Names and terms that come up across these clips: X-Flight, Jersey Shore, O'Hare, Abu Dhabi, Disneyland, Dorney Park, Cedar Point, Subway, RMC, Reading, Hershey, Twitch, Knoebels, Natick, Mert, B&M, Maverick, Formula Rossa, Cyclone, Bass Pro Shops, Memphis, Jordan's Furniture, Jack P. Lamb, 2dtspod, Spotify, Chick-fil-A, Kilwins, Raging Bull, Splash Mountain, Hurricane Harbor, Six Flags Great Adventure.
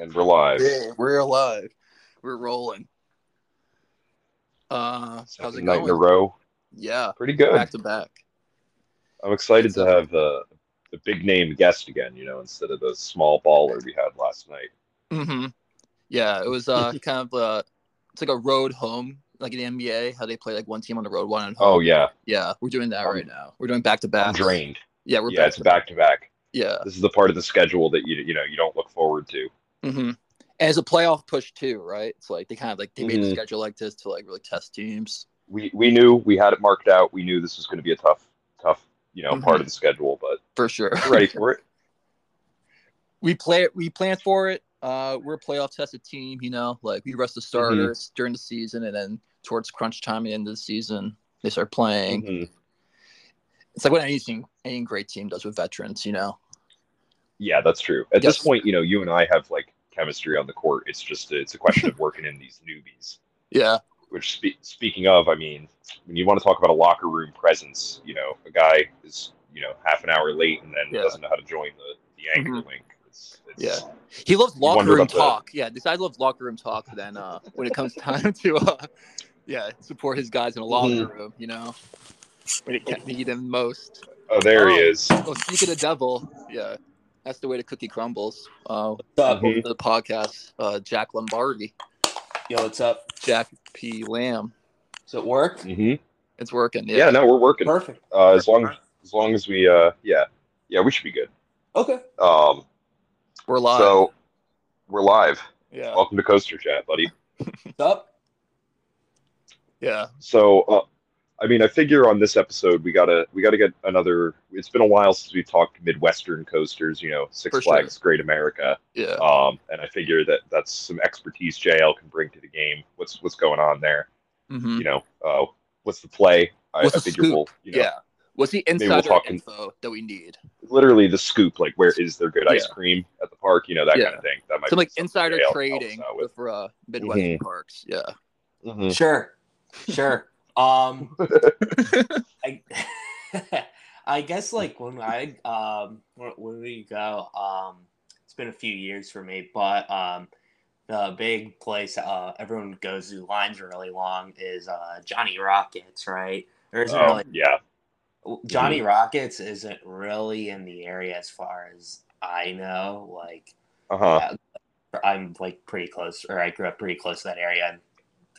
And we're live. Yeah, we're alive. We're rolling. How's it going? Night in a row. Yeah. Pretty good. Back to back. I'm excited to have the big name guest again, you know, instead of the small baller we had last night. Mm-hmm. Yeah, it was kind of it's like a road home, like in the NBA, how they play like one team on the road, one on home. Oh yeah. Yeah, we're doing that right now. We're doing back to back. I'm drained. Yeah, we're back to back to back. Yeah. This is the part of the schedule that you don't look forward to. Mm-hmm. And it's a playoff push too, right? It's like they made a schedule like this to like really test teams. We knew we had it marked out. We knew this was going to be a tough, part of the schedule, but for sure, we're ready for it. We planned for it. We're a playoff tested team, like we rest the starters during the season, and then towards crunch time and end of the season, they start playing. Mm-hmm. It's like what any great team does with veterans, Yeah, that's true. At this point, you and I have like chemistry on the court. It's just it's a question of working in these newbies. Yeah. Which speaking of, I mean, when you want to talk about a locker room presence, a guy is half an hour late and then doesn't know how to join the anchor link. Yeah, he loves locker room talk. Yeah, this guy loves locker room talk. Then when it comes time to support his guys in a locker room, when it can't need them most. Oh, there he is. Oh, speak of the devil. Yeah. That's the way the cookie crumbles. Welcome to the podcast, Jack Lombardi. Yo, what's up? Jack P. Lamb. Does it work? Mm-hmm. It's working. Yeah. We're working. Perfect. As long as we, we should be good. Okay. We're live. So, we're live. Yeah. Welcome to Coaster Chat, buddy. What's up? Yeah. So, I figure on this episode we gotta get another. It's been a while since we talked Midwestern coasters, Six Flags Great America. Yeah. And I figure that's some expertise JL can bring to the game. What's going on there? Mm-hmm. What's the play? I figure scoop? We'll. What's the insider info that we need? Literally the scoop, like where is there good ice cream at the park? That kind of thing. That might be insider trading for Midwestern parks. Yeah. Mm-hmm. Sure. I guess like when I when we go it's been a few years for me, but the big place everyone goes to, lines are really long, is Johnny Rockets, right? There isn't Johnny Rockets isn't really in the area as far as I know. Like I'm like pretty close, or I grew up pretty close to that area, and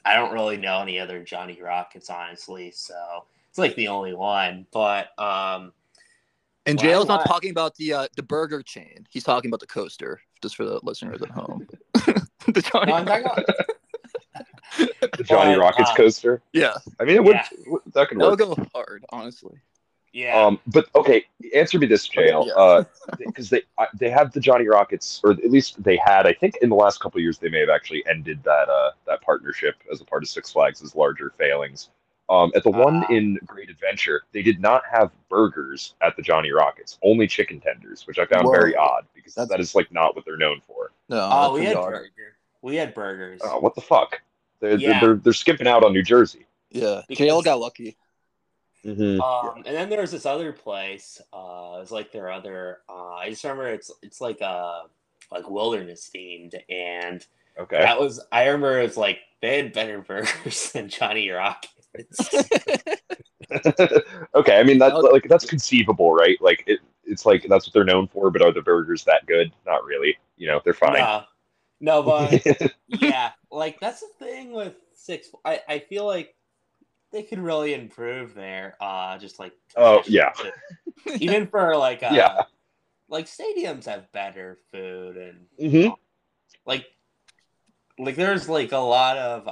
I don't really know any other Johnny Rockets, honestly, so it's like the only one. But and JL's not talking about the burger chain; he's talking about the coaster. Just for the listeners at home, the Johnny Rockets coaster. Yeah, I mean, that could work. That'll go hard, honestly. Yeah. But okay, answer me this, JL, because they have the Johnny Rockets, or at least they had. I think in the last couple of years they may have actually ended that partnership as a part of Six Flags' larger failings. At the one in Great Adventure, they did not have burgers at the Johnny Rockets, only chicken tenders, which I found very odd because that is like not what they're known for. No, we had burgers. Oh, what the fuck? They're skimping out on New Jersey. Yeah, JL got lucky. Mm-hmm. And then there's this other place. It's like their other. I just remember it's like a wilderness themed, and that was. I remember it was like they had better burgers than Johnny Rockets. Okay, I mean that's conceivable, right? Like it's like that's what they're known for. But are the burgers that good? Not really. They're fine. No, but yeah, like that's the thing with Six. I feel like they could really improve there. Just like even for like like stadiums have better food and like there's like a lot of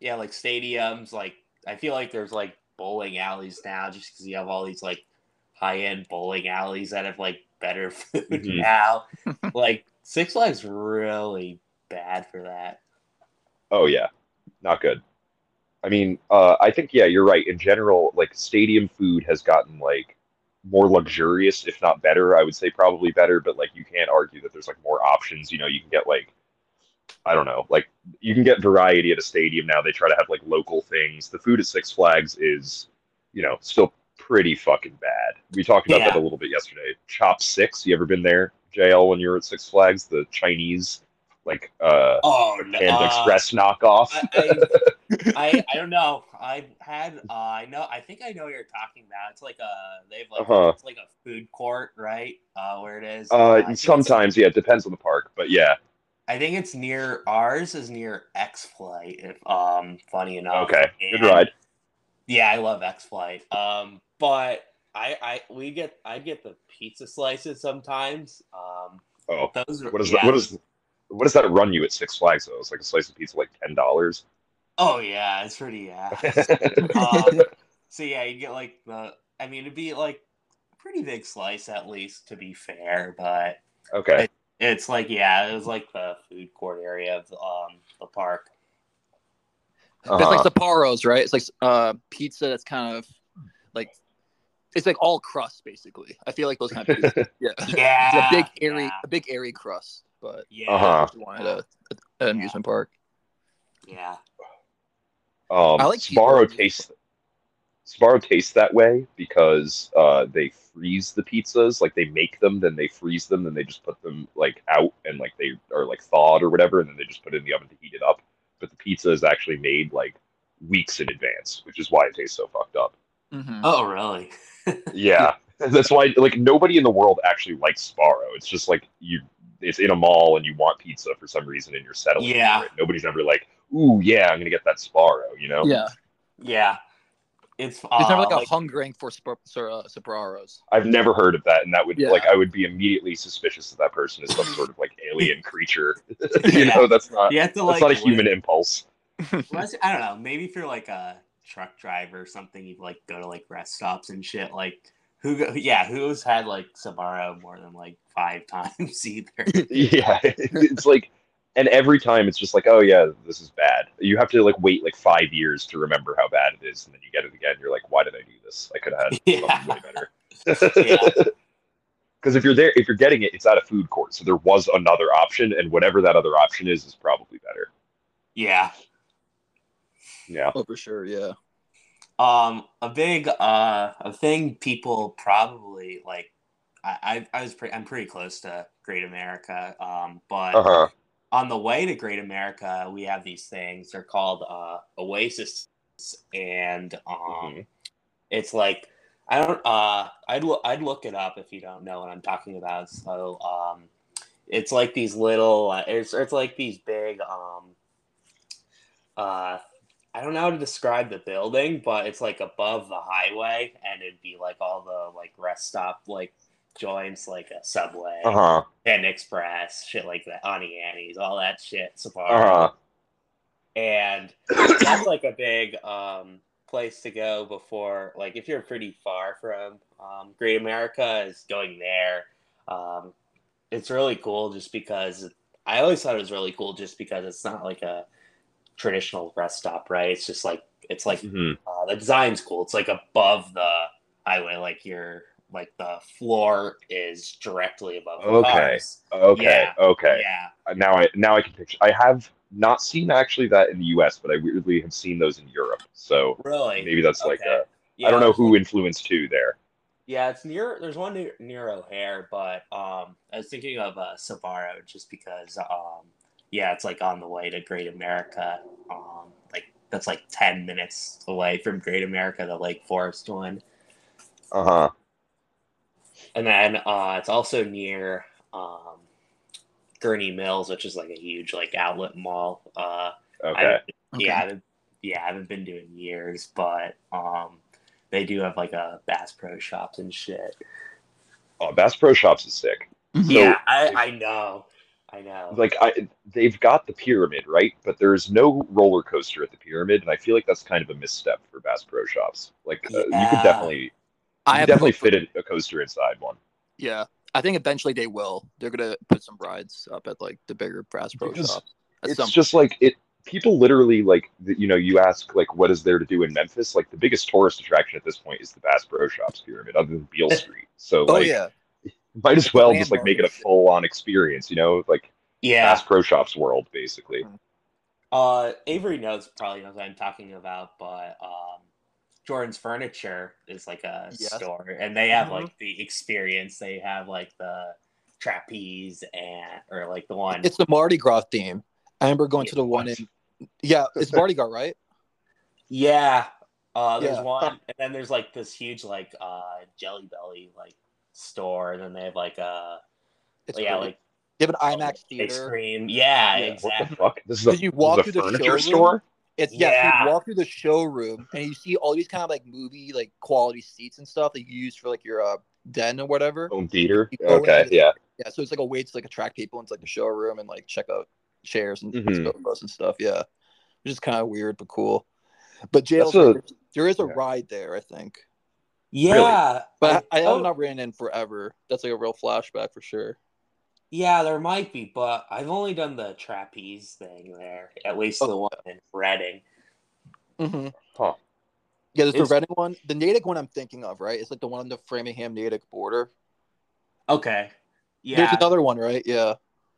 like stadiums, like I feel like there's like bowling alleys now just because you have all these like high-end bowling alleys that have like better food now. Like Six Flags really bad for that. Oh yeah, not good. I mean, I think, you're right. In general, like, stadium food has gotten, like, more luxurious, if not better. I would say probably better, but, like, you can't argue that there's, like, more options. You can get, like, I don't know. Like, you can get variety at a stadium now. They try to have, like, local things. The food at Six Flags is, still pretty fucking bad. We talked about that a little bit yesterday. Chop 6, you ever been there, JL, when you were at Six Flags? The Chinese, like, Panda Express knockoff? I don't know. I've had, I know, I think I know what you're talking about. It's like a, they've like, it's like a food court, right? Where it is. Sometimes, yeah, it depends on the park, but yeah. I think it's near, ours is near X-Flight, if, funny enough. Okay, and, good ride. Yeah, I love X-Flight. But I get the pizza slices sometimes. Those are, what does that run you at Six Flags though? It's like a slice of pizza, like $10. Oh yeah, it's pretty ass. So yeah, you get like the, I mean, it'd be like a pretty big slice at least, to be fair, but okay. It's like, yeah, it was like the food court area of the park. It's like Sbarro's, right? It's like pizza that's kind of like, it's like all crust basically. I feel like those kind of pizza. Yeah, yeah. It's a big airy crust, but yeah, at an amusement park. Yeah. I like Sbarro tastes that way because they freeze the pizzas, like they make them, then they freeze them, then they just put them like out and like they are like thawed or whatever, and then they just put it in the oven to heat it up. But the pizza is actually made like weeks in advance, which is why it tastes so fucked up. Mm-hmm. Oh, really? Yeah, that's why like nobody in the world actually likes Sbarro. It's just like it's in a mall and you want pizza for some reason and you're settling for it. Nobody's ever like, ooh, yeah, I'm gonna get that Sbarro, you know? Yeah, yeah. It's never like a hungering for Sbarros. I've never heard of that, and that would I would be immediately suspicious that person is some sort of like alien creature. you know, that's not not a human impulse. Unless, I don't know. Maybe if you're like a truck driver or something, you'd like go to like rest stops and shit. Like who's had like Sbarro more than like 5 times either? Yeah, it's like. And every time it's just like, oh yeah, this is bad. You have to like wait like 5 years to remember how bad it is, and then you get it again. You're like, why did I do this? I could have had something way better. Because if you're getting it, it's at a food court, so there was another option, and whatever that other option is probably better. Yeah. Yeah. Oh, for sure. Yeah. A big a thing people probably like. I'm pretty close to Great America, but. On the way to Great America, we have these things. They're called Oasis, and it's like I'd look it up if you don't know what I'm talking about. So it's like these little. It's like these big. I don't know how to describe the building, but it's like above the highway, and it'd be like all the like rest stop like. Joints like a Subway, and Express, shit like that, Auntie Annie's, all that shit, Sbarro. And that's like a big place to go before, like if you're pretty far from Great America, is going there. It's really cool just because I always thought it was really cool just because it's not like a traditional rest stop, right? It's just like the design's cool. It's like above the highway, like you're. Like the floor is directly above. Okay. Yeah. Now I can picture. I have not seen actually that in the U.S., but I weirdly have seen those in Europe. So really, maybe that's like I don't know who influenced who there. Yeah, it's near. There's one near O'Hare, but I was thinking of Sbarro just because. It's like on the way to Great America. Like that's like 10 minutes away from Great America, the Lake Forest one. And then it's also near Gurnee Mills, which is like a huge like outlet mall. I haven't been doing years, but they do have like a Bass Pro Shops and shit. Oh, Bass Pro Shops is sick. So, yeah, I know. Like they've got the pyramid right, but there's no roller coaster at the pyramid, and I feel like that's kind of a misstep for Bass Pro Shops. Like you could definitely. I definitely fit a coaster inside one. Yeah, I think eventually they will. They're gonna put some rides up at like the bigger Bass Pro Shops. It's just like it. People literally like you ask like what is there to do in Memphis? Like the biggest tourist attraction at this point is the Bass Pro Shops pyramid, other than Beale Street. So might as well just like make it a full on experience. You know, like Bass Pro Shops world basically. Avery knows probably knows what I'm talking about, but. Jordan's Furniture is like a store, and they have like the experience. They have like the trapeze and or like the one. It's the Mardi Gras theme. I remember going to the one in. Yeah, it's Mardi Gras, right? Yeah, there's one, and then there's like this huge like Jelly Belly like store, and then they have like a like they have an IMAX theater. Extreme, exactly. What the fuck? This is you walk through the furniture store. It's so you walk through the showroom and you see all these kind of like movie like quality seats and stuff that you use for like your den or whatever. Home theater. Yeah, so it's like a way to like attract people into like the showroom and like check out chairs and stuff. Yeah, which is kind of weird but cool. But there is a ride there, I think. Yeah, really? But I have not ridden in forever. That's like a real flashback for sure. Yeah, there might be, but I've only done the trapeze thing there. At least the one in Reading. Mm-hmm. Huh. Yeah, there's the Reading one. The Natick one I'm thinking of, right? It's like the one on the Framingham-Natick border. Okay. Yeah. There's another one, right? Yeah.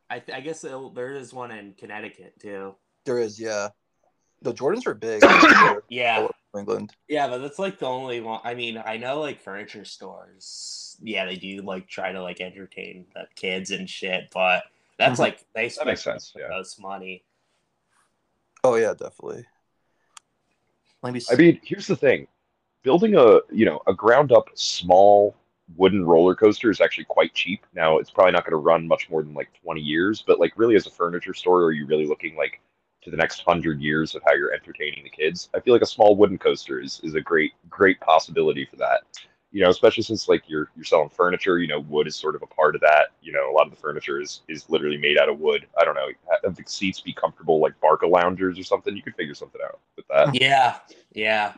I guess there is one in Connecticut, too. There is, yeah. The Jordans are big. England. Yeah, but that's like the only one. I mean, I know like furniture stores. Yeah, they do like try to like entertain the kids and shit, but that's like they spend most money. Oh yeah, definitely. Let me see. I mean, here's the thing: building a ground up small wooden roller coaster is actually quite cheap. Now it's probably not going to run much more than like 20 years, but like really as a furniture store, are you really looking like to the next 100 years of how you're entertaining the kids? I feel like a small wooden coaster is a great possibility for that. You know, especially since like you're selling furniture, you know, wood is sort of a part of that. You know, a lot of the furniture is literally made out of wood. I don't know. Have the seats be comfortable like Barca loungers or something? You could figure something out with that. Yeah. Yeah.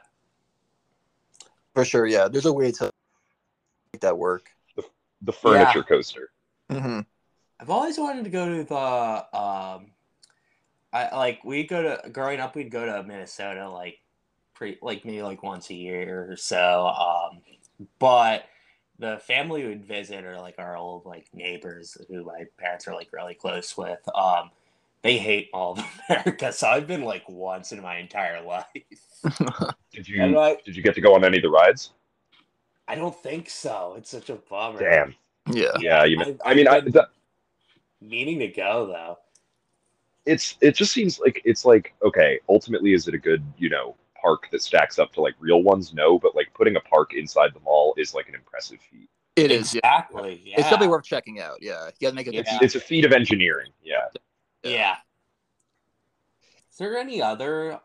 For sure, yeah. There's a way to make that work. The furniture coaster. Mm-hmm. I've always wanted to go to the growing up, we'd go to Minnesota, like, maybe, like, once a year or so, but the family we'd visit are, like, our old, like, neighbors who my parents are, like, really close with. They hate all of America, so I've been, like, once in my entire life. Did you get to go on any of the rides? I don't think so. It's such a bummer. Damn. Yeah. Yeah, I've meaning to go, though. It just seems like it's like, okay, ultimately, is it a good, you know, park that stacks up to like real ones? No, but like putting a park inside the mall is like an impressive feat. It is. Exactly. Yeah. It's definitely worth checking out. Yeah. You gotta make it. It's a feat of engineering. Yeah. Yeah. Is there any other,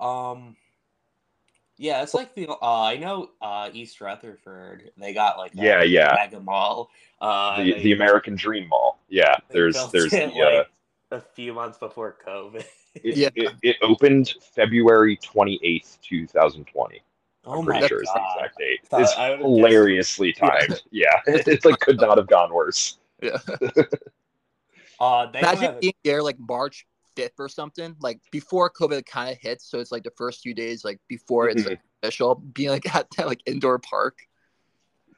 it's like the, I know, East Rutherford, they got like, mega mall, the American Dream Mall. Yeah. There's a few months before COVID. It opened February 28th, 2020. Oh, I'm pretty sure it's the exact date. It's hilariously timed. Yeah. It's like could not have gone worse. Yeah. Imagine being there like March 5th or something, like before COVID kind of hits. So it's like the first few days, like before it's like, official, being like at that like indoor park.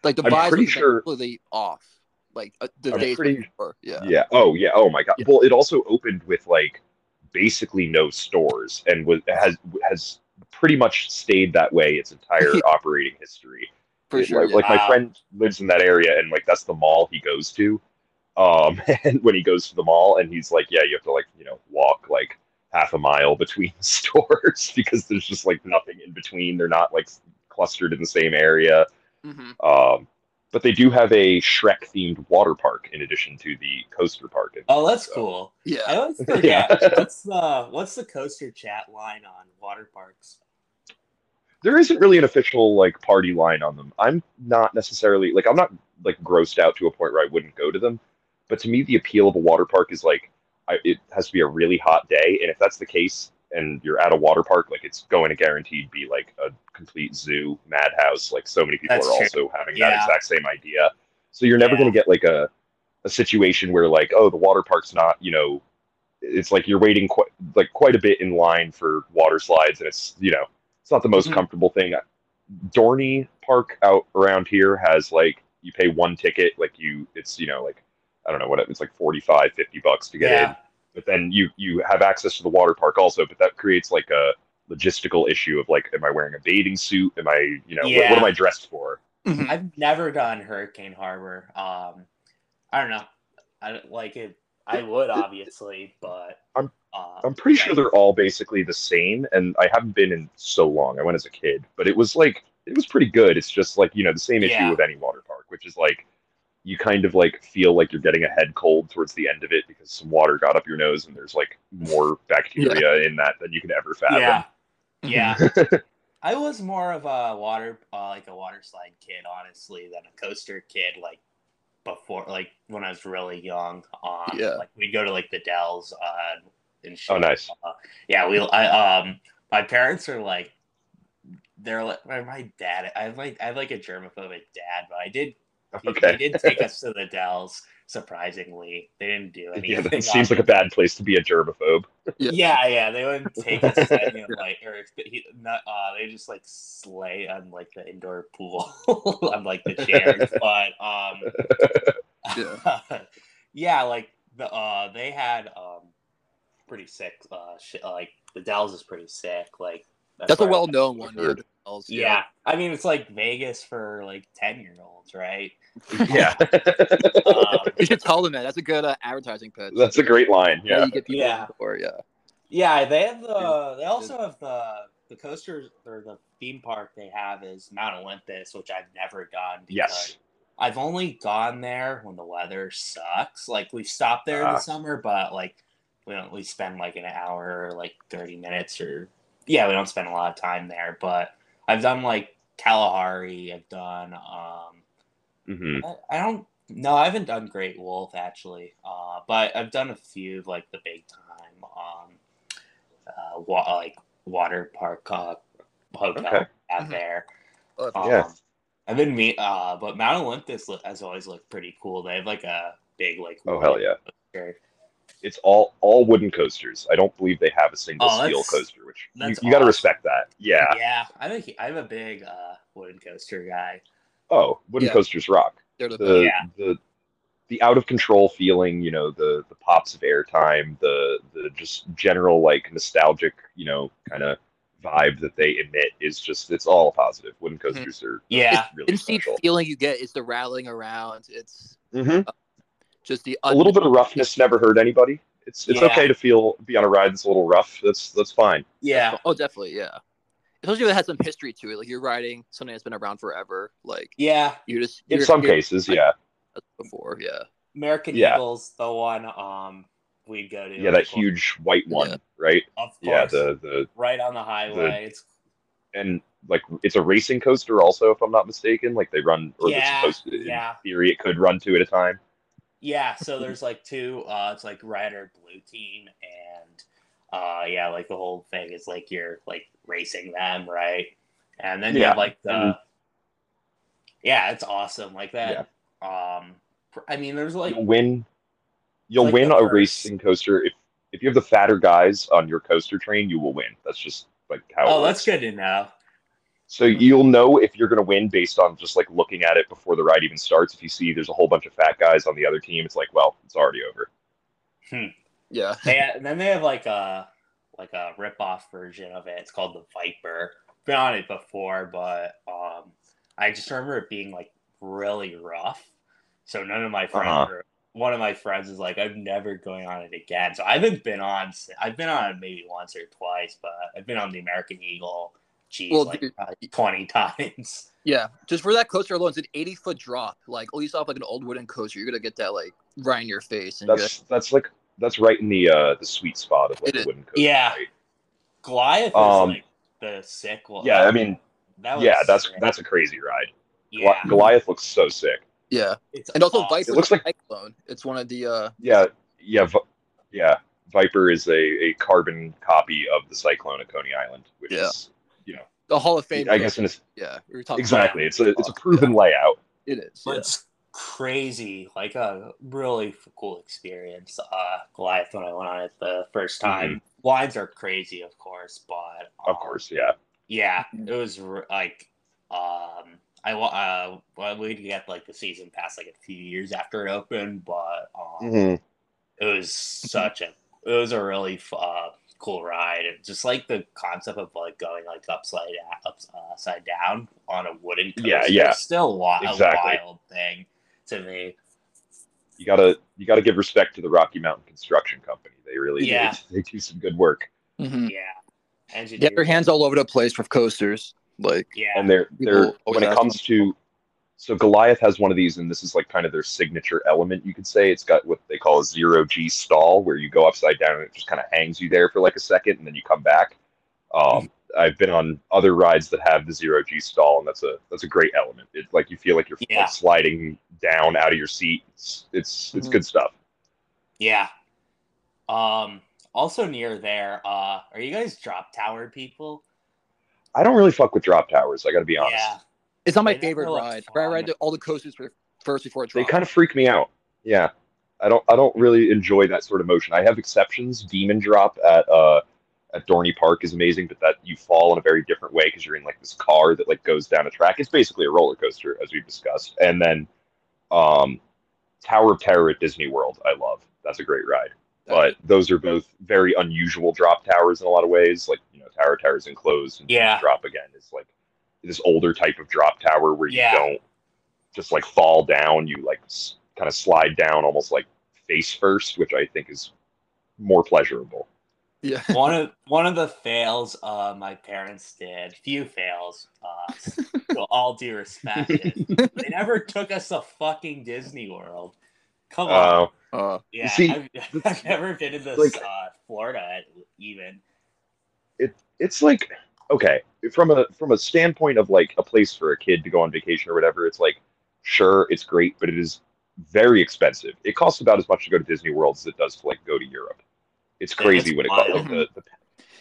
Like the vibes are completely off. Like the day before. Yeah. Oh yeah. Oh my God. Yeah. Well, it also opened with like basically no stores and has pretty much stayed that way its entire operating history. My friend lives in that area and like that's the mall he goes to. And when he goes to the mall and he's like, yeah, you have to like, you know, walk like half a mile between the stores because there's just like nothing in between. They're not like clustered in the same area. Mm-hmm. But they do have a Shrek-themed water park in addition to the coaster park. Cool. Yeah. I always forget. What's the Coaster Chat line on water parks? There isn't really an official like party line on them. I'm not necessarily like I'm not like grossed out to a point where I wouldn't go to them. But to me, the appeal of a water park is like it has to be a really hot day, and if that's the case, and you're at a water park, like it's going to guaranteed be like a complete zoo, madhouse. Like so many people also having that exact same idea. So you're never going to get like a situation where like, oh, the water park's not, you know, it's like you're waiting quite a bit in line for water slides. And it's, you know, it's not the most comfortable thing. Dorney Park out around here has like, you pay one ticket, like it's, you know, like, I don't know what it's like $45, $50 to get in. But then you have access to the water park also, but that creates like a logistical issue of like, am I wearing a bathing suit? Am I, you know, what am I dressed for? Mm-hmm. I've never done Hurricane Harbor. I don't know. I like it. I would obviously, but I'm pretty sure they're all basically the same. And I haven't been in so long. I went as a kid, but it was like, it was pretty good. It's just like, you know, the same issue with any water park, which is like, you kind of like feel like you're getting a head cold towards the end of it because some water got up your nose and there's like more bacteria in that than you can ever fathom. I was more of a water slide kid, honestly, than a coaster kid. Like before, like when I was really young, like we'd go to like the Dells and shit. Oh, nice. My parents are like, they're like my dad. I have like a germophobic dad, but I did. Okay. They did take us to the Dells, surprisingly. They didn't do anything. Yeah, that seems like a bad place to be a germaphobe. Yeah. They wouldn't take us to they just, like, slay on, like, the indoor pool on, like, the chairs. But, they had pretty sick shit. Like, the Dells is pretty sick. Like, that's a well-known one. Heard. Yeah, I mean, it's like Vegas for like 10-year-olds, right? Yeah. You should tell them that. That's a good advertising pitch. That's a great line. Yeah. You get they have they also have the coasters, or the theme park they have is Mount Olympus, which I've never gone. Yes. I've only gone there when the weather sucks. Like we've stopped there in the summer, but like we spend like an hour or like 30 minutes or we don't spend a lot of time there, but. I've done like Kalahari. I've done. I haven't done Great Wolf actually, but I've done a few of like the big time, like water park hotel out there. I've been but Mount Olympus has always looked pretty cool. They have like a big like. Oh hell yeah! Coaster. It's all wooden coasters. I don't believe they have a single steel coaster, which you got to respect that. Yeah. Yeah. I'm a big wooden coaster guy. Oh, wooden coasters rock. They're the out of control feeling, you know, the pops of airtime, the just general like nostalgic, you know, kind of vibe that they emit is just, it's all positive. Wooden coasters are really special. The feeling you get is the rattling around. It's just a little bit of roughness never hurt anybody. It's okay to be on a ride that's a little rough. That's fine. Yeah. Oh, definitely. Yeah. Especially if it has some history to it. Like you're riding something that's been around forever. Like in some cases, before, American Eagle's the one we'd go to. Yeah, that huge white one, right? Of course. Yeah, the right on the highway. And like it's a racing coaster also, if I'm not mistaken. Like they run, or it's supposed to. In theory, it could run two at a time. Yeah, so there's like two, it's like red or blue team, and like the whole thing is like you're like racing them, right? And then you have like the it's awesome like that. Yeah. I mean there's like you'll win a racing coaster if you have the fatter guys on your coaster train, you will win. That's just like how it works. That's good to know. So you'll know if you're going to win based on just, like, looking at it before the ride even starts. If you see there's a whole bunch of fat guys on the other team, it's like, well, it's already over. Yeah. And then they have, like a rip-off version of it. It's called the Viper. Been on it before, but I just remember it being, like, really rough. So none of my friends one of my friends is like, I'm never going on it again. So I haven't been on – I've been on it maybe once or twice, but I've been on the American Eagle – probably 20 times. Yeah, just for that coaster alone, it's an 80-foot drop. Like, you saw like an old wooden coaster, you're gonna get that like right in your face. And that's right in the sweet spot of like a wooden coaster. Yeah, right? Goliath is like the sick one. Yeah, I mean, that's a crazy ride. Yeah, Goliath looks so sick. Yeah, also Viper. It looks like Cyclone. It's one of the Viper is a carbon copy of the Cyclone at Coney Island, which is. You know, the Hall of Fame. I guess we were talking exactly. It's a proven layout. It is. Yeah. It's crazy, like a really cool experience. Goliath when I went on it the first time. Mm-hmm. Lines are crazy, of course, but it was like we'd get like the season pass like a few years after it opened, but it was a really cool ride. And just like the concept of like going like upside down on a wooden coaster. Yeah, yeah. It's still a wild thing to me. You gotta give respect to the Rocky Mountain Construction Company. They really they do some good work. Mm-hmm. Yeah. Engineers. Get your hands all over the place with coasters. Like and they're when it comes to Goliath has one of these, and this is like kind of their signature element, you could say. It's got what they call a 0G stall, where you go upside down and it just kind of hangs you there for like a second, and then you come back. I've been on other rides that have the 0G stall, and that's a great element. It like you feel like you're like, sliding down out of your seat. It's good stuff. Yeah. Also near there, are you guys drop tower people? I don't really fuck with drop towers. I got to be honest. Yeah. It's not my favorite ride. I ride all the coasters first before it drops. They kind of freak me out. Yeah, I don't really enjoy that sort of motion. I have exceptions. Demon Drop at Dorney Park is amazing, but that you fall in a very different way because you're in like this car that like goes down a track. It's basically a roller coaster, as we've discussed. And then Tower of Terror at Disney World, I love. That's a great ride. But those are both very unusual drop towers in a lot of ways. Like, you know, Tower of Terror is enclosed and drop again is like this older type of drop tower where you don't just like fall down. You like kind of slide down almost like face first, which I think is more pleasurable. Yeah. One of the fails my parents did, few fails, so all due respect, they never took us to fucking Disney World. Come on. Yeah, see, I've never been in this like, Florida even. It's like, okay, from a standpoint of like a place for a kid to go on vacation or whatever, it's like, sure, it's great, but it is very expensive. It costs about as much to go to Disney World as it does to like go to Europe. It's crazy when wild. It costs like,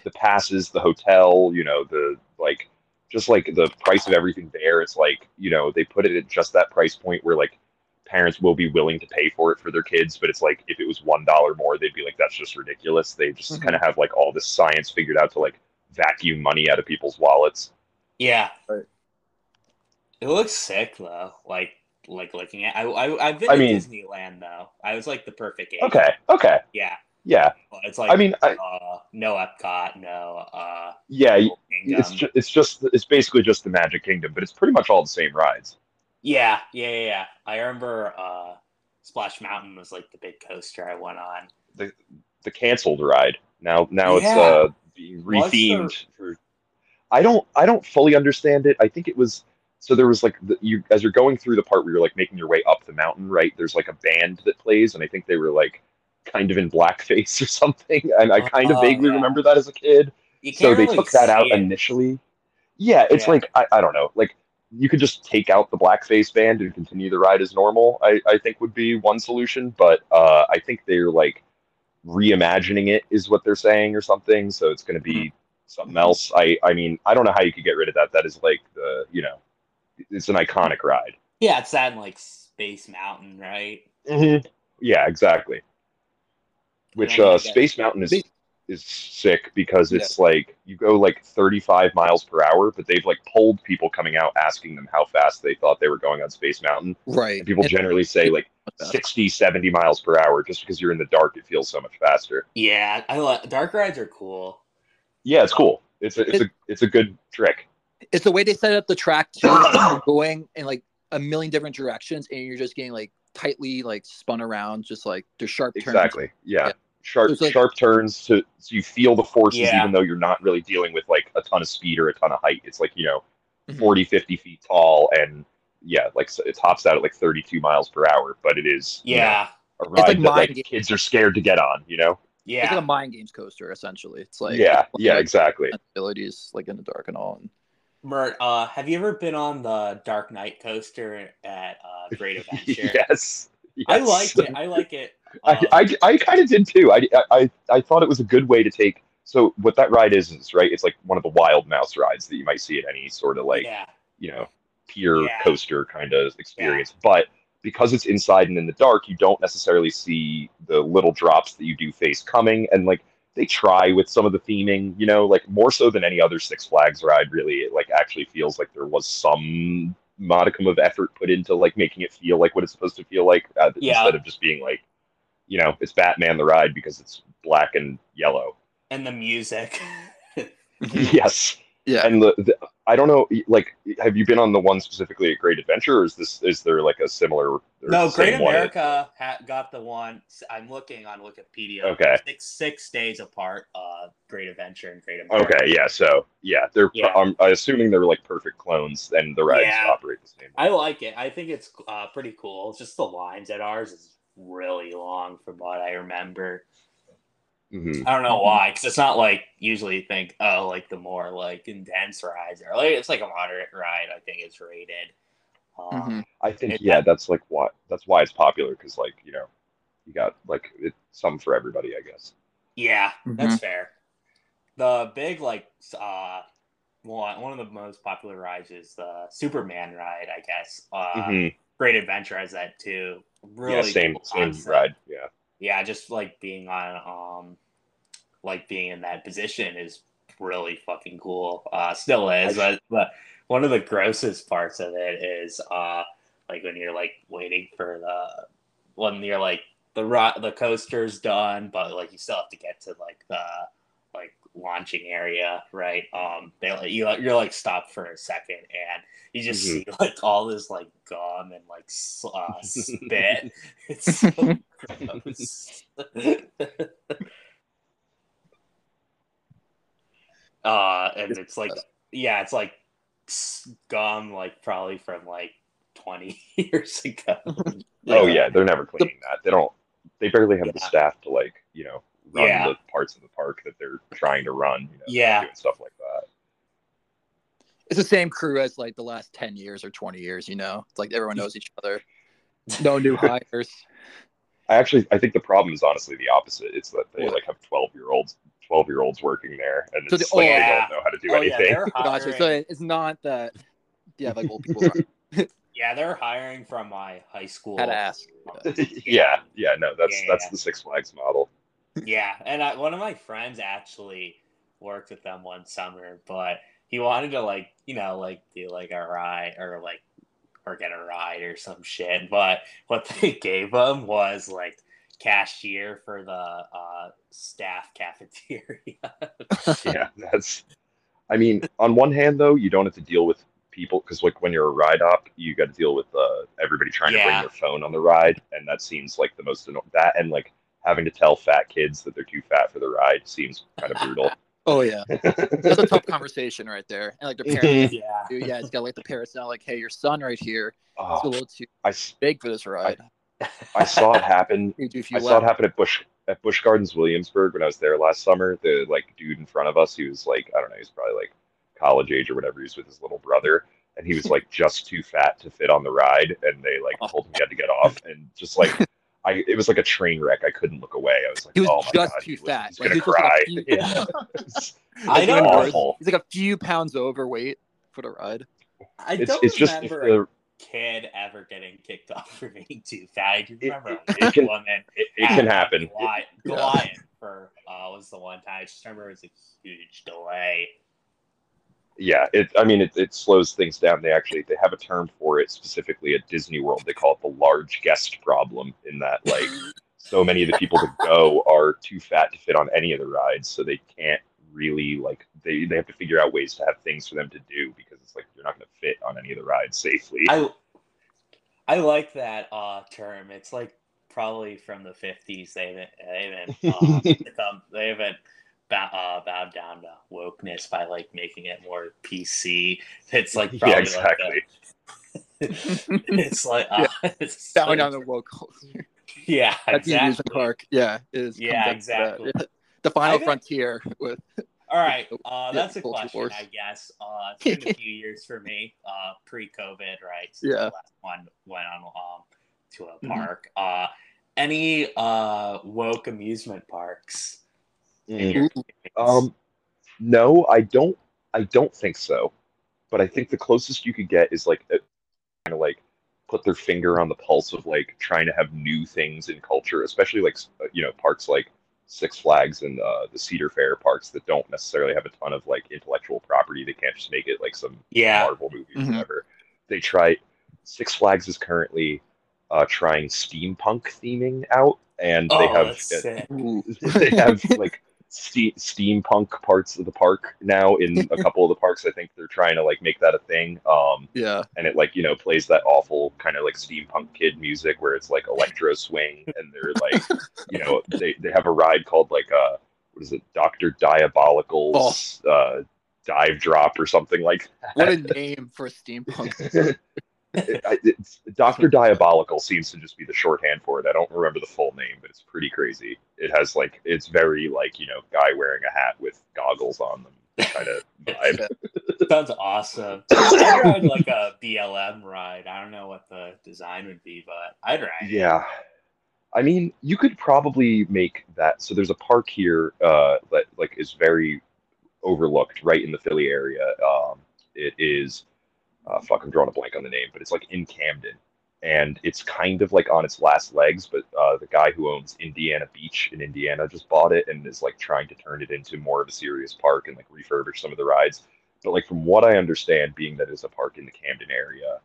the passes, the hotel, you know, the like just like the price of everything there. It's like, you know, they put it at just that price point where like parents will be willing to pay for it for their kids, but it's like if it was $1 more, they'd be like, that's just ridiculous. They just kind of have like all this science figured out to like vacuum money out of people's wallets. Yeah, right. It looks sick though. Like looking at, I've been to Disneyland though. I was like the perfect age. Okay, yeah. Well, it's like no Epcot, no. It's basically just the Magic Kingdom, but it's pretty much all the same rides. Yeah. I remember Splash Mountain was like the big coaster I went on. The canceled ride. Now it's being rethemed. I don't fully understand it. I think it was so there was like you as you're going through the part where you're like making your way up the mountain, right? There's like a band that plays, and I think they were like kind of in blackface or something. And I kind of vaguely remember that as a kid. So they really took that out initially. Yeah, it's like I don't know, like. You could just take out the blackface band and continue the ride as normal, I think would be one solution. But I think they're like reimagining it is what they're saying or something. So it's going to be something else. I mean, I don't know how you could get rid of that. That is like the, you know, it's an iconic ride. Yeah, it's that in like Space Mountain, right? Mm-hmm. Yeah, exactly. Which Space Mountain is sick because it's like you go like 35 miles per hour, but they've like polled people coming out asking them how fast they thought they were going on Space Mountain. Right. And people generally say like 60, 70 miles per hour just because you're in the dark. It feels so much faster. Yeah. I love dark rides are cool. Yeah. It's cool. It's a good trick. It's the way they set up the track too, going in like a million different directions. And you're just getting like tightly like spun around, just like the sharp turns. Exactly. Yeah. Sharp turns to so you feel the forces even though you're not really dealing with like a ton of speed or a ton of height. It's like, you know, 40, 50 feet tall, and like so it tops out at like 32 miles per hour, but it is you know, a ride it's like that like, kids are scared to get on, you know? Yeah. It's like a mind games coaster essentially. It's like exactly. Abilities like in the dark and all. And... Mert, have you ever been on the Dark Knight coaster at Great Adventure? Yes. I like it. I kind of did too. I thought it was a good way to take. So what that ride is right. It's like one of the wild mouse rides that you might see at any sort of like you know pier coaster kind of experience. Yeah. But because it's inside and in the dark, you don't necessarily see the little drops that you do face coming. And like they try with some of the theming, you know, like more so than any other Six Flags ride. Really, it like actually feels like there was some modicum of effort put into like making it feel like what it's supposed to feel like instead of just being like. You know, it's Batman the ride because it's black and yellow. and the music. Yes. Yeah. And the I don't know, like, have you been on the one specifically at Great Adventure, or is there like a similar? No, Great America got the one. I'm looking on Wikipedia. Okay. Six days apart, Great Adventure and Great America. Okay, yeah. So yeah, they're. Yeah. I'm assuming they're like perfect clones, and the rides operate the same way. I like it. I think it's pretty cool. It's just the lines at ours is really long, from what I remember. Mm-hmm. I don't know why, because it's not like usually think, oh, like the more like intense rides are like, it's like a moderate ride. I think it's rated. I think that's like what that's why it's popular, because like, you know, you got like it's some for everybody, I guess. Yeah, that's fair. The big like one of the most popular rides is the Superman ride, I guess. Great Adventure has that too. Really, yeah, same ride, yeah. Yeah, just like being on, like being in that position is really fucking cool. Still is, but one of the grossest parts of it is like when you're like waiting for the coaster's done, but like you still have to get to like the launching area, right? You're like stopped for a second, and you just see like all this like gum and like spit. It's so gross. And it's like, yeah, it's like gum, like probably from like 20 years ago. Oh yeah, they're never cleaning that. They don't. They barely have the staff to like, you know, run the parts of the park that they're trying to run, you know, doing stuff like that. It's the same crew as like the last 10 years or 20 years, you know. It's like everyone knows each other. No new hires. I think the problem is honestly the opposite. It's that they like have 12-year-olds working there, and so it's they don't know how to do anything. Yeah, gotcha. So it's not that like old people are. Yeah, they're hiring from my high school. Had to ask. That's the Six Flags model. Yeah, and one of my friends actually worked with them one summer, but he wanted to like, you know, like do like a ride or like or get a ride or some shit. But what they gave him was like cashier for the staff cafeteria. Yeah, that's. I mean, on one hand though, you don't have to deal with people, because like when you're a ride op, you got to deal with everybody trying to bring their phone on the ride, and that seems like the most that and like. Having to tell fat kids that they're too fat for the ride seems kind of brutal. Oh yeah, that's a tough conversation right there. And like the parents, it's got like the parents now, like, hey, your son right here is a little too big for this ride. I saw it happen. At Busch Gardens Williamsburg when I was there last summer. The like dude in front of us, he was like, I don't know, he's probably like college age or whatever. He's with his little brother. And he was like just too fat to fit on the ride, and they like told him he had to get off, and just like. It was like a train wreck. I couldn't look away. I was like, oh my God. He was just too fat. He's going to cry. I know. He's like a few pounds overweight for the ride. I don't remember a kid ever getting kicked off for being too fat. I do remember a woman. It can happen. Goliath was the one time. I just remember it was a huge delay. Yeah, it slows things down. They have a term for it specifically at Disney World. They call it the large guest problem, in that like so many of the people that go are too fat to fit on any of the rides, so they can't really like they have to figure out ways to have things for them to do, because it's like you're not going to fit on any of the rides safely. I like that term. It's like probably from the 50s. They haven't bowed down to wokeness by like making it more PC. It's like probably exactly. Like it's like it's bowing down to woke culture. Yeah, that's the amusement park. Yeah, it is. Yeah, exactly. The final frontier. With all right, that's a question, force. I guess. It's been a few years for me, pre-COVID, right? So the last one went on to a park. Any woke amusement parks? No, I don't think so. But I think the closest you could get is like kind of like put their finger on the pulse of like trying to have new things in culture, especially like, you know, parks like Six Flags and the Cedar Fair parks that don't necessarily have a ton of like intellectual property. They can't just make it like some Marvel movie or whatever. They try. Six Flags is currently trying steampunk theming out, and they have like steampunk parts of the park now in a couple of the parks. I think they're trying to like make that a thing. Yeah. And it like, you know, plays that awful kind of like steampunk kid music where it's like electro swing and they're like, you know, they have a ride called like what is it? Dr. Diabolical's Dive Drop or something like that. What a name for a steampunk. Dr. Diabolical seems to just be the shorthand for it. I don't remember the full name, but it's pretty crazy. It has like, it's very like, you know, guy wearing a hat with goggles on them kind of vibe. Sounds awesome. I'd ride like a BLM ride. I don't know what the design would be, but I'd ride. Yeah. I mean, you could probably make that. So there's a park here that like is very overlooked right in the Philly area. It is... fuck, I'm drawing a blank on the name, but it's like in Camden, and it's kind of like on its last legs, but the guy who owns Indiana Beach in Indiana just bought it and is like trying to turn it into more of a serious park and like refurbish some of the rides. But like from what I understand, being that it's a park in the Camden area,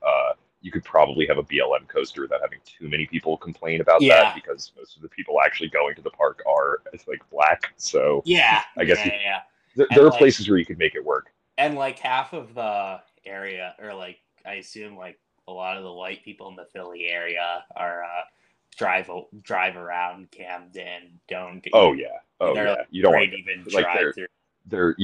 you could probably have a BLM coaster without having too many people complain about that, because most of the people actually going to the park are like black. So I guess there are like, places where you could make it work. And like half of the area, or like I assume like a lot of the white people in the Philly area are drive around Camden, don't like, you don't even drive like through. They're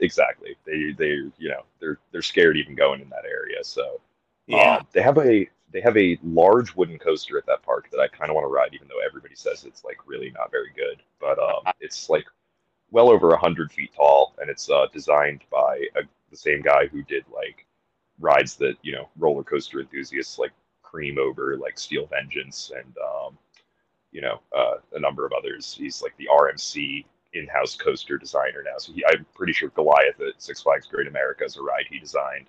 exactly. They you know, they're scared even going in that area. So they have a large wooden coaster at that park that I kind of want to ride, even though everybody says it's like really not very good. But it's like well over 100 feet tall, and it's designed by the same guy who did like rides that, you know, roller coaster enthusiasts like cream over, like Steel Vengeance and you know, a number of others. He's like the RMC in-house coaster designer now. So I'm pretty sure Goliath at Six Flags Great America is a ride he designed.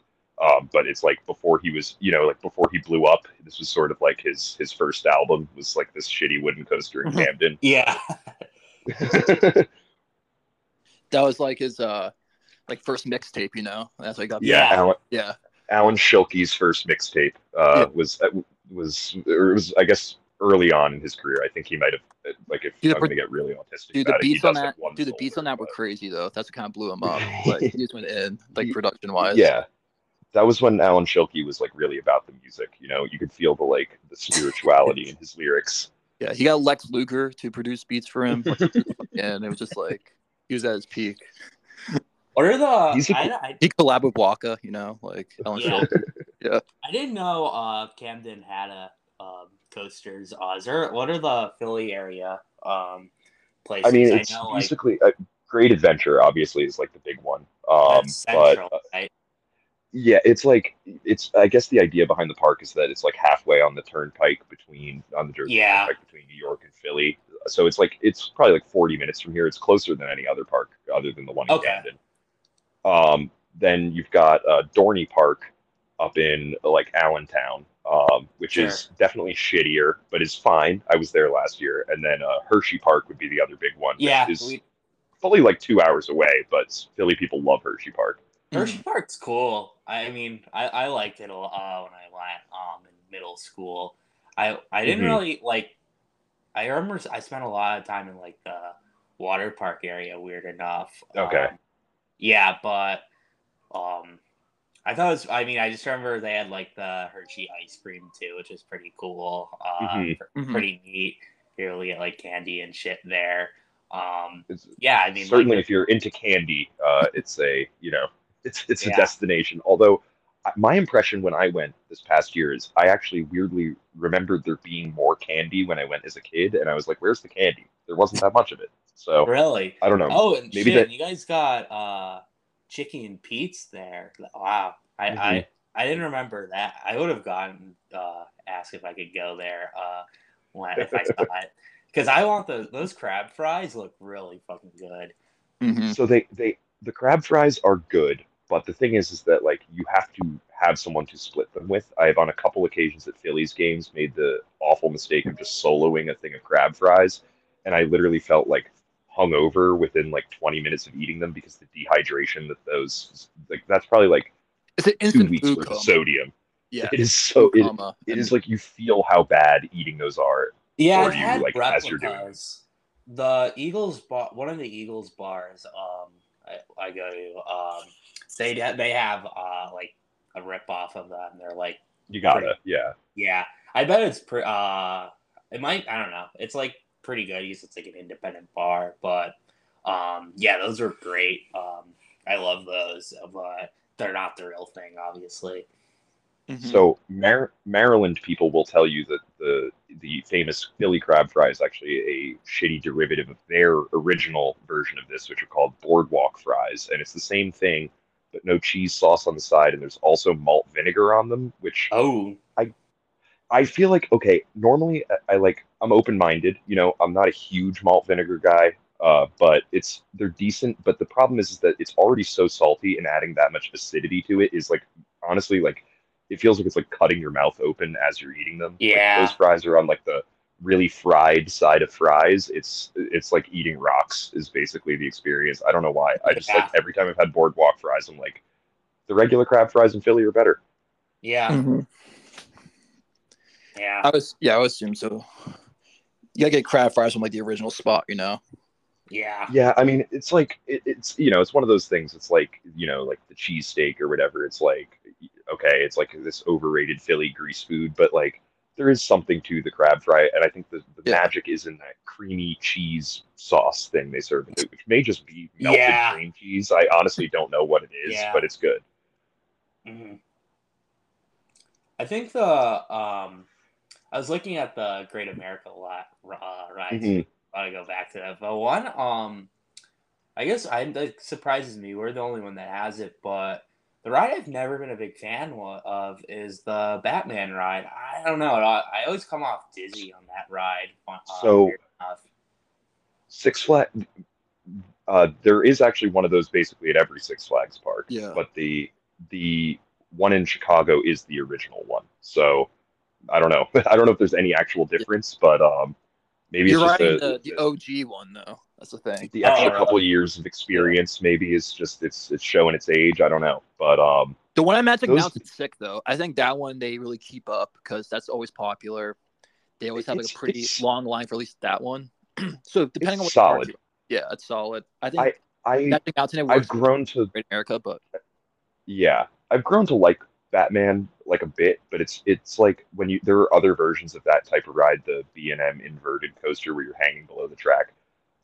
But it's like before he was, you know, like before he blew up, this was sort of like his first album was like this shitty wooden coaster in Camden. Yeah. That was like his like first mixtape, you know. That's what I got. Yeah, Alan Schilke's first mixtape was I guess early on in his career. I think he might have like, if I'm gonna get really autistic. The beats on that were crazy though. That's what kind of blew him up. Like he just went in like production wise. Yeah, that was when Alan Schilke was like really about the music. You know, you could feel the spirituality in his lyrics. Yeah, he got Lex Luger to produce beats for him, and it was just like he was at his peak. He collabed with Waka, you know, like Ellen Schultz. Yeah. I didn't know Camden had a coasters. What are the Philly area places? I mean, it's basically Great Adventure, obviously, is like the big one. That's central, right? Yeah, it's I guess the idea behind the park is that it's like halfway on the turnpike between New York and Philly. So it's probably like 40 minutes from here. It's closer than any other park other than the one in Camden. Then you've got Dorney Park up in like Allentown, which is definitely shittier, but is fine. I was there last year. And then Hershey Park would be the other big one. Yeah, which is probably like 2 hours away, but Philly people love Hershey Park. Hershey Park's cool. I mean, I liked it a lot when I went in middle school. I didn't really like. I remember I spent a lot of time in like the water park area. Weird enough. Okay. Yeah, but I thought it was, I mean, I just remember they had like the Hershey ice cream too, which was pretty cool. Pretty neat. You really get like candy and shit there. Yeah, I mean, certainly if you're into candy, it's a, you know, it's a destination. Although my impression when I went this past year is I actually weirdly remembered there being more candy when I went as a kid, and I was like, "Where's the candy?" There wasn't that much of it. So really, I don't know. Oh, and maybe you guys got chicken Pete's there. Wow, I didn't remember that. I would have gone asked if I could go there if I saw it, because I want those crab fries. Look really fucking good. Mm-hmm. So the crab fries are good. But the thing is that like you have to have someone to split them with. I have on a couple occasions at Phillies games made the awful mistake of just soloing a thing of crab fries, and I literally felt like hungover within like 20 minutes of eating them because the dehydration that those like that's probably like it's an instant 2 weeks worth of sodium. Yeah, it is so it is like you feel how bad eating those are. Yeah, I've had replicas. The Eagles bought one of the Eagles bars. I go to. They have like a rip off of them. They're like you got it. Yeah. Yeah, I bet it's pretty. It might. I don't know. It's like pretty good. It's like an independent bar, but yeah, those are great. I love those, but they're not the real thing, obviously. Mm-hmm. So Maryland people will tell you that the famous Philly crab fry is actually a shitty derivative of their original version of this, which are called boardwalk fries. And it's the same thing, but no cheese sauce on the side. And there's also malt vinegar on them, which I feel like, okay, normally I'm open-minded. You know, I'm not a huge malt vinegar guy, but they're decent. But the problem is that it's already so salty, and adding that much acidity to it is like, honestly, like, it feels like it's like cutting your mouth open as you're eating them. Yeah, like those fries are on like the really fried side of fries. It's like eating rocks is basically the experience. I don't know why. I just like every time I've had boardwalk fries, I'm like, the regular crab fries in Philly are better. Yeah, mm-hmm. Yeah. I would assume so. You gotta get crab fries from like the original spot, you know. Yeah. Yeah, I mean, it's like it's you know, it's one of those things. It's like, you know, like the cheesesteak or whatever. It's like, okay, it's like this overrated Philly grease food, but like there is something to the crab fry, and I think the magic is in that creamy cheese sauce thing they serve, which may just be melted cream cheese. I honestly don't know what it is, but it's good. Mm-hmm. I think I was looking at the Great America ride. Mm-hmm. I want to go back to that, but one, I guess that surprises me. We're the only one that has it, but the ride I've never been a big fan of is the Batman ride. I don't know. I always come off dizzy on that ride. So, Six Flags, there is actually one of those basically at every Six Flags park. Yeah. But the one in Chicago is the original one. So, I don't know. I don't know if there's any actual difference, but maybe you're riding the OG one though. That's the thing. The extra couple of years of experience maybe is just it's showing its age. I don't know, but the one I'm at Mountain's sick though. I think that one they really keep up because that's always popular. They always have like a pretty long line for at least that one. So depending on what solid, it's solid. I think I've grown to Great America, but yeah, I've grown to like Batman like a bit, but it's like when there are other versions of that type of ride, the B&M inverted coaster where you're hanging below the track,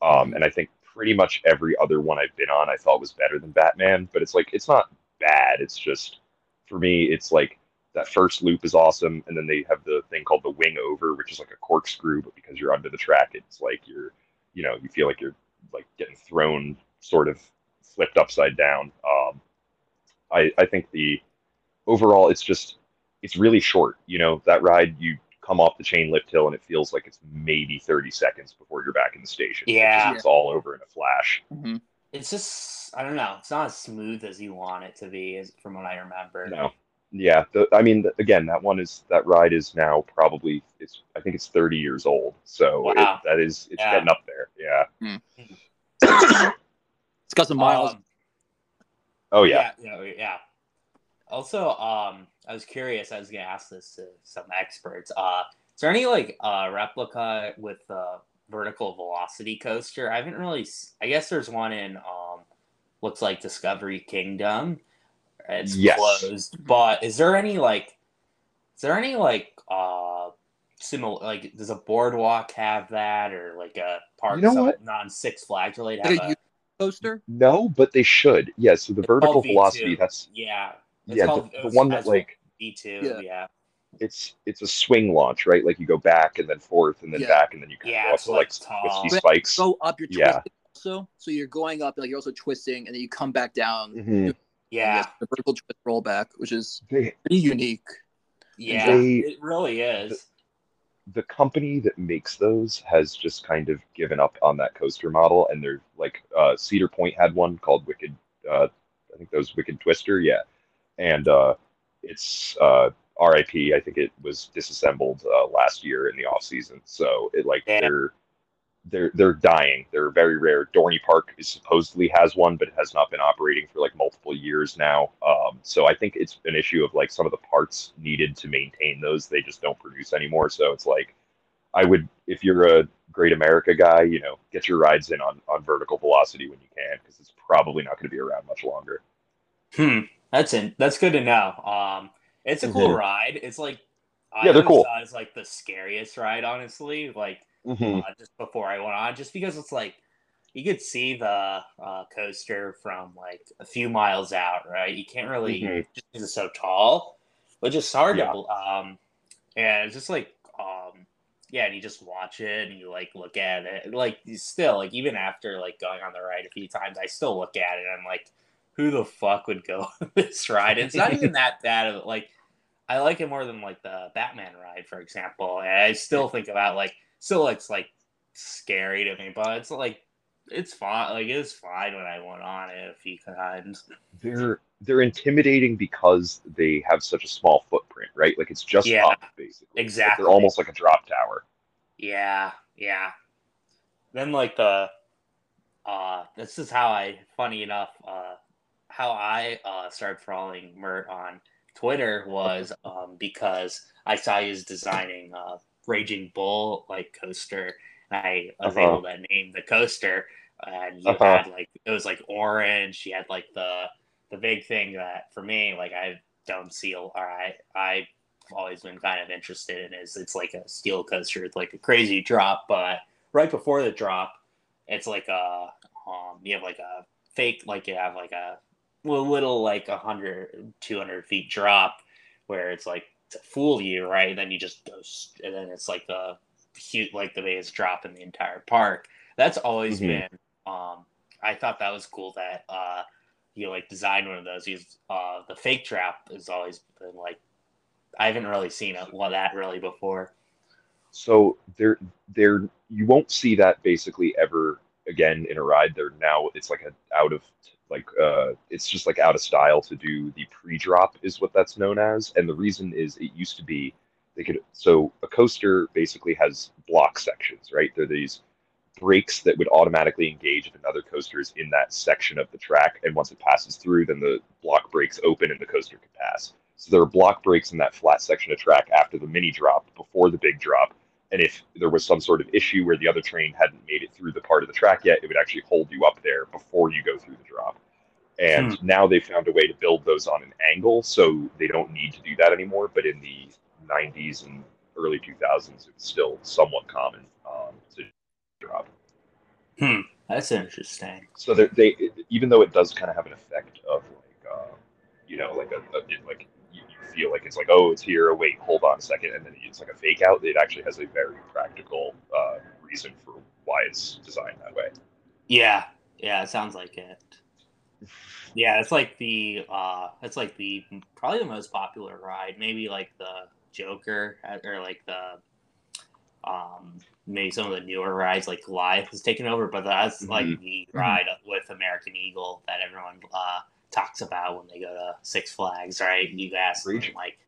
and I think pretty much every other one I've been on I thought was better than Batman, but it's like it's not bad. It's just for me it's like that first loop is awesome, and then they have the thing called the wing over, which is like a corkscrew, but because you're under the track it's like you're, you know, you feel like you're like getting thrown, sort of flipped upside down. I think the overall, it's really short. You know, that ride, you come off the chain lift hill and it feels like it's maybe 30 seconds before you're back in the station. Yeah. It's all over in a flash. Mm-hmm. It's just, I don't know. It's not as smooth as you want it to be from what I remember. No. Yeah. Again, that ride is now probably, I think it's 30 years old. So wow. It's getting up there. Yeah. Mm. It's got some miles. Oh, yeah. Yeah. Also, I was curious. I was gonna ask this to some experts. Is there any like replica with the vertical velocity coaster? I haven't really. I guess there's one in looks like Discovery Kingdom. It's closed. But is there any like? Is there any like similar? Like, does a boardwalk have that, or like a park? You know what? Non Six Flags related have a coaster? No, but they should. Yeah. So the vertical velocity. That's the one that like B2. Yeah, it's a swing launch, right? Like you go back and then forth and then back and then you go up to like twisty spikes. Go up, you're twisting also, so you're going up, like you're also twisting, and then you come back down. Mm-hmm. Yeah, the vertical twist rollback, which is pretty unique. Yeah, it really is. The company that makes those has just kind of given up on that coaster model, and they're like Cedar Point had one called Wicked. I think that was Wicked Twister. Yeah. And it's RIP. I think it was disassembled last year in the off season. So it they're dying. They're very rare. Dorney Park supposedly has one, but it has not been operating for like multiple years now. So I think it's an issue of like some of the parts needed to maintain those they just don't produce anymore. So it's like, if you're a Great America guy, you know, get your rides in on vertical velocity when you can, because it's probably not going to be around much longer. That's good to know. It's a cool ride. It's like, yeah, they're cool. It's like the scariest ride, honestly. Like just before I went on, just because it's like you could see the coaster from like a few miles out, right? You can't really just because it's so tall, but just hard to and it's just like and you just watch it and you like look at it, like you still like even after like going on the ride a few times, I still look at it and I'm like, who the fuck would go on this ride? It's not even that bad of like. I like it more than like the Batman ride, for example. And I still think about like, still it's like scary to me, but it's like it's fine. Like it's fine when I went on it a few times. They're intimidating because they have such a small footprint, right? Like it's just up, basically. Exactly. Like they're almost like a drop tower. Yeah, yeah. Then like the, this is how I, funny enough, how I started following Mert on Twitter was because I saw he was designing Raging Bull like coaster, and I was able to name the coaster. And you had like it was like orange. You had like the big thing that for me, like I don't see. I've always been kind of interested in is it's like a steel coaster with like a crazy drop, but right before the drop, it's like a you have like a fake, like you have like a little like 100, 200 feet drop where it's like to fool you, right? And then you just go, and then it's like the huge, like the biggest drop in the entire park. That's always been, I thought that was cool that, you know, like designed one of those. He's, the fake drop has always been like, I haven't really seen it, well, that really before. So they're, you won't see that basically ever again in a ride. They're now, it's like it's just like out of style to do the pre-drop is what that's known as. And the reason is it used to be so a coaster basically has block sections, right? There are these brakes that would automatically engage if another coaster is in that section of the track. And once it passes through, then the block brakes open and the coaster can pass. So there are block brakes in that flat section of track after the mini drop, before the big drop. And if there was some sort of issue where the other train hadn't made it through the part of the track yet, it would actually hold you up there before you go through the drop. And now they've found a way to build those on an angle, so they don't need to do that anymore. But in the 90s and early 2000s, it was still somewhat common to drop. That's interesting. So even though it does kind of have an effect of like, you know, like like. You feel like it's like, oh, it's here. Oh, wait, hold on a second. And then it's like a fake out. It actually has a very practical reason for why it's designed that way. Yeah. Yeah. It sounds like it. Yeah. It's like the probably the most popular ride, maybe like the Joker or like the, maybe some of the newer rides like Goliath was taken over, but that's like the ride with American Eagle that everyone, talks about when they go to Six Flags, right? You ask them, like,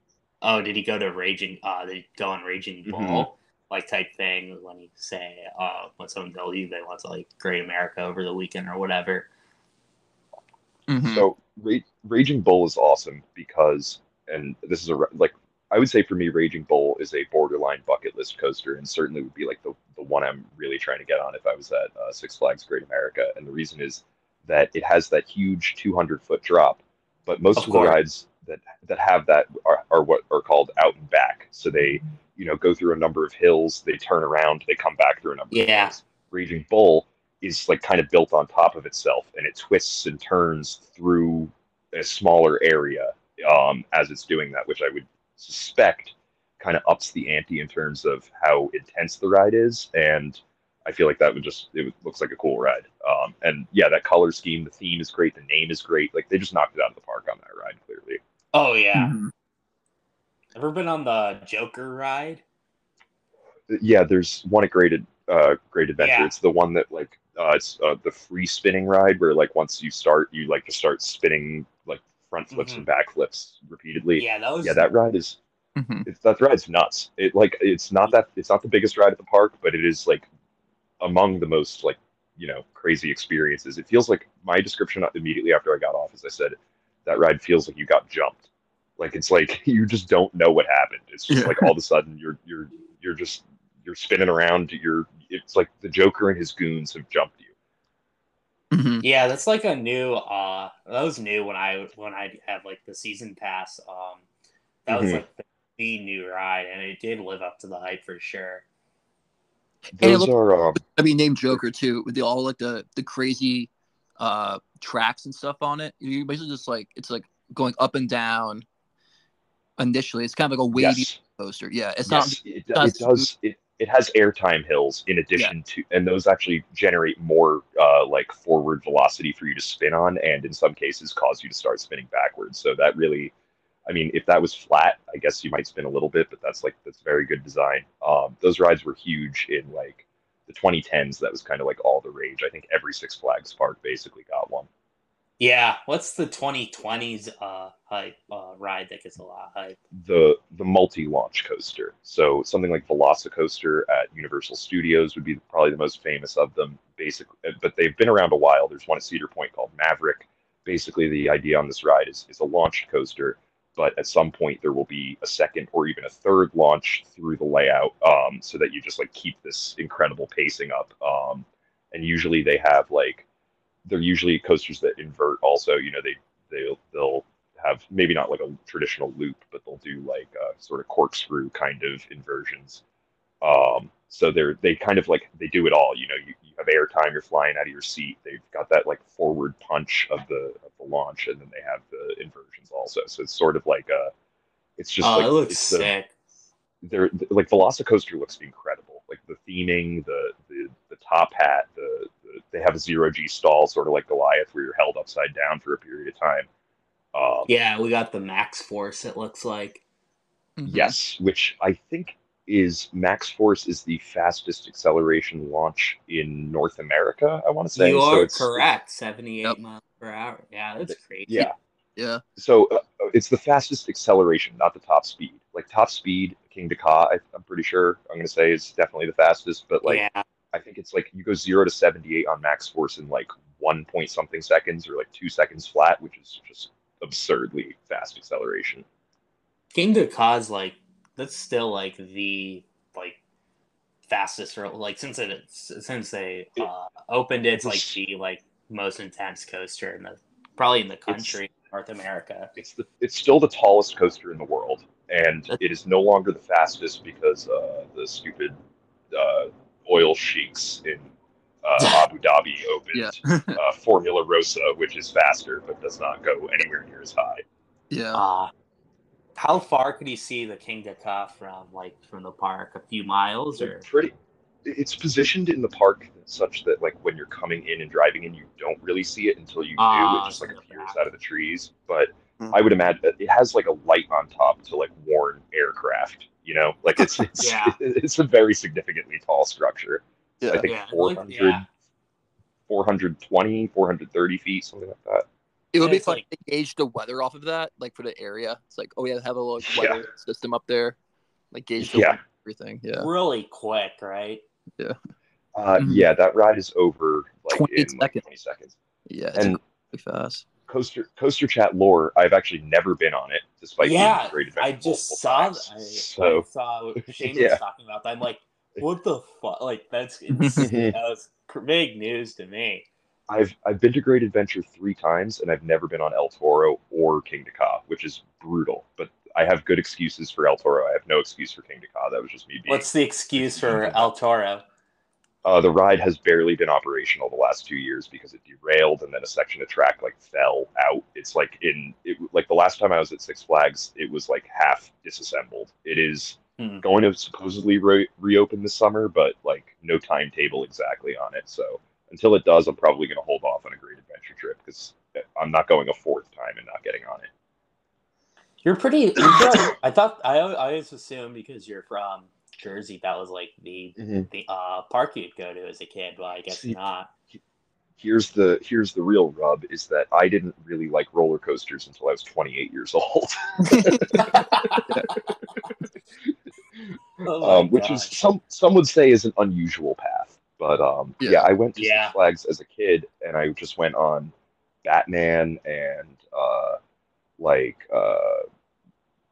oh, did he go to Raging? Did he go on Raging Bull, like type thing? When you say, when someone tells you they want to like Great America over the weekend or whatever. So Raging Bull is awesome because, and this is I would say for me, Raging Bull is a borderline bucket list coaster, and certainly would be like the one I'm really trying to get on if I was at Six Flags Great America. And the reason is that it has that huge 200-foot drop, but most of the rides that have that are what are called out and back. So they, you know, go through a number of hills, they turn around, they come back through a number of hills. Raging Bull is like kind of built on top of itself, and it twists and turns through a smaller area as it's doing that, which I would suspect kind of ups the ante in terms of how intense the ride is, and I feel like that would it looks like a cool ride. And yeah, that color scheme, the theme is great. The name is great. Like they just knocked it out of the park on that ride, clearly. Oh yeah. Ever been on the Joker ride? Yeah. There's one at Great Adventure. Yeah. It's the one that like, it's the free spinning ride where like, once you start, you like to start spinning like front flips and back flips repeatedly. Yeah. That ride is, that ride's nuts. It like, it's not the biggest ride at the park, but it is like, among the most like, you know, crazy experiences. It feels like my description immediately after I got off is I said that ride feels like you got jumped. Like it's like you just don't know what happened. It's just like all of a sudden you're just you're spinning around. It's like the Joker and his goons have jumped you. Mm-hmm. Yeah, that's like a new. That was new when I had like the season pass. That was like the new ride, and it did live up to the hype for sure. Those are. I mean, named Joker too. They all like the crazy tracks and stuff on it. You basically just like it's like going up and down. Initially, it's kind of like a wavy coaster. Yeah, it's It has airtime hills in addition to, and those actually generate more like forward velocity for you to spin on, and in some cases cause you to start spinning backwards. So that really, I mean, if that was flat, I guess you might spin a little bit, but that's very good design. Those rides were huge in like the 2010s. That was kind of like all the rage. I think every Six Flags park basically got one. Yeah, what's the 2020s hype ride that gets a lot of hype? The multi-launch coaster. So something like Velocicoaster at Universal Studios would be probably the most famous of them, basically. But they've been around a while. There's one at Cedar Point called Maverick. Basically, the idea on this ride is a launched coaster, but at some point there will be a second or even a third launch through the layout so that you just like keep this incredible pacing up. And usually they have like... They're usually coasters that invert also, you know, they'll have maybe not like a traditional loop, but they'll do like a sort of corkscrew kind of inversions. So they kind of like, they do it all, you know, you have airtime, you're flying out of your seat. They've got that like forward punch of the launch, and then they have the inversions also. So it's sort of like it looks sick. They're like Velocicoaster looks incredible. Like the theming, the top hat, they have a zero-G stall, sort of like Goliath, where you're held upside down for a period of time. Yeah, we got the Max Force, it looks like. Mm-hmm. Yes, which I think is Max Force is the fastest acceleration launch in North America, I want to say. You are correct, 78 miles per hour. Yeah, that's crazy. Yeah. Yeah. So it's the fastest acceleration, not the top speed. Like top speed, Kingda Ka, I'm pretty sure I'm going to say is definitely the fastest, but like... Yeah. I think it's like you go 0 to 78 on Max Force in like 1 point something seconds or like 2 seconds flat, which is just absurdly fast acceleration. Kingda Ka's like that's still like the fastest like since they opened it, it's like the most intense coaster in the probably in the country, North America. It's still the tallest coaster in the world, and it is no longer the fastest because the stupid. Oil sheiks in Abu Dhabi opened Formula Rosa, which is faster but does not go anywhere near as high. Yeah. How far could you see the Kingda Ka from the park? A few miles or pretty. It's positioned in the park such that like when you're coming in and driving in, you don't really see it until you do. It just like appears out of the trees. But I would imagine that it has like a light on top to like warn aircraft. You know, like it's it's a very significantly tall structure. Yeah. I think 420, 430 feet, something like that. It would be fun to gauge the weather off of that, like for the area. It's like, oh, yeah, have a little weather system up there, like gauge the weather, everything. Yeah, really quick, right? Yeah. Yeah, that ride is over like 20 seconds. Yeah, it's really fast. Coaster Chat lore. I've actually never been on it, despite being great adventure. I just saw that. I saw Shane was talking about that. I'm like, what the fuck? Like that's that was big news to me. I've been to Great Adventure 3 times, and I've never been on El Toro or Kingda Ka, which is brutal. But I have good excuses for El Toro. I have no excuse for Kingda Ka. That was just me being. What's the excuse for El Toro? The ride has barely been operational the last 2 years because it derailed and then a section of track fell out. It's the last time I was at Six Flags, it was half disassembled. It is going to supposedly reopen this summer, but no timetable exactly on it. So until it does, I'm probably going to hold off on a Great Adventure trip because I'm not going a 4th time and not getting on it. You're pretty. I always assume because you're from Jersey, that was the park you'd go to as a kid. Well, I guess not. Here's the real rub is that I didn't really like roller coasters until I was 28 years old, which is some would say is an unusual path. But I went to Six Flags as a kid, and I just went on Batman and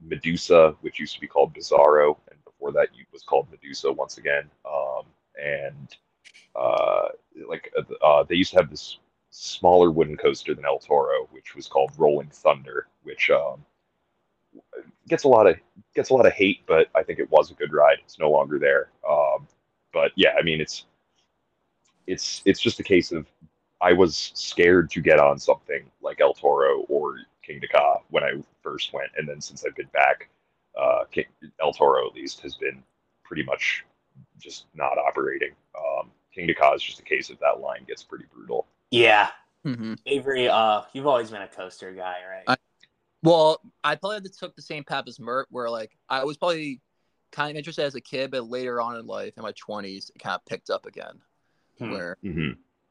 Medusa, which used to be called Bizarro. before that was called Medusa once again. They used to have this smaller wooden coaster than El Toro, which was called Rolling Thunder, which gets a lot of hate, but I think it was a good ride. It's no longer there. But yeah, I mean, it's just a case of I was scared to get on something like El Toro or Kingda Ka when I first went, and then since I've been back, El Toro at least has been pretty much just not operating. Kingda Ka is just a case of that line gets pretty brutal. Yeah. Mm-hmm. Avery, you've always been a coaster guy, right? I probably took the same path as Mert, where like I was probably kind of interested as a kid, but later on in life, in my 20s, it kind of picked up again, where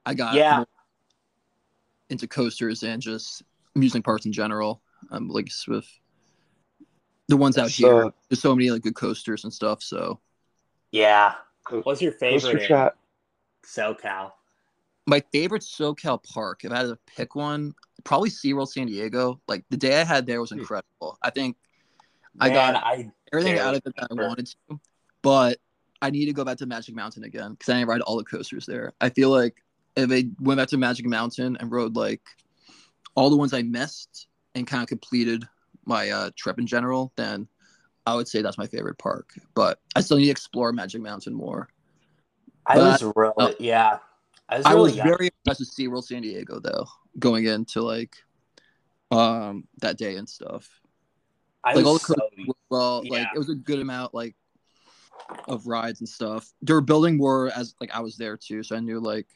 I got into coasters and just amusement parks in general. Like with the ones out here, there's so many like good coasters and stuff. So yeah, what's your favorite in SoCal? My favorite SoCal park, if I had to pick one, probably SeaWorld San Diego. Like the day I had there was incredible. I think I got everything out of it that I wanted to, but I need to go back to Magic Mountain again because I didn't ride all the coasters there. I feel like if I went back to Magic Mountain and rode like all the ones I missed and kind of completed my trip in general, then I would say that's my favorite park. But I still need to explore Magic Mountain more. I was very impressed with SeaWorld San Diego, though, going into, like, that day and stuff. It was a good amount, like, of rides and stuff. They were building more as, like, I was there, too, so I knew, like,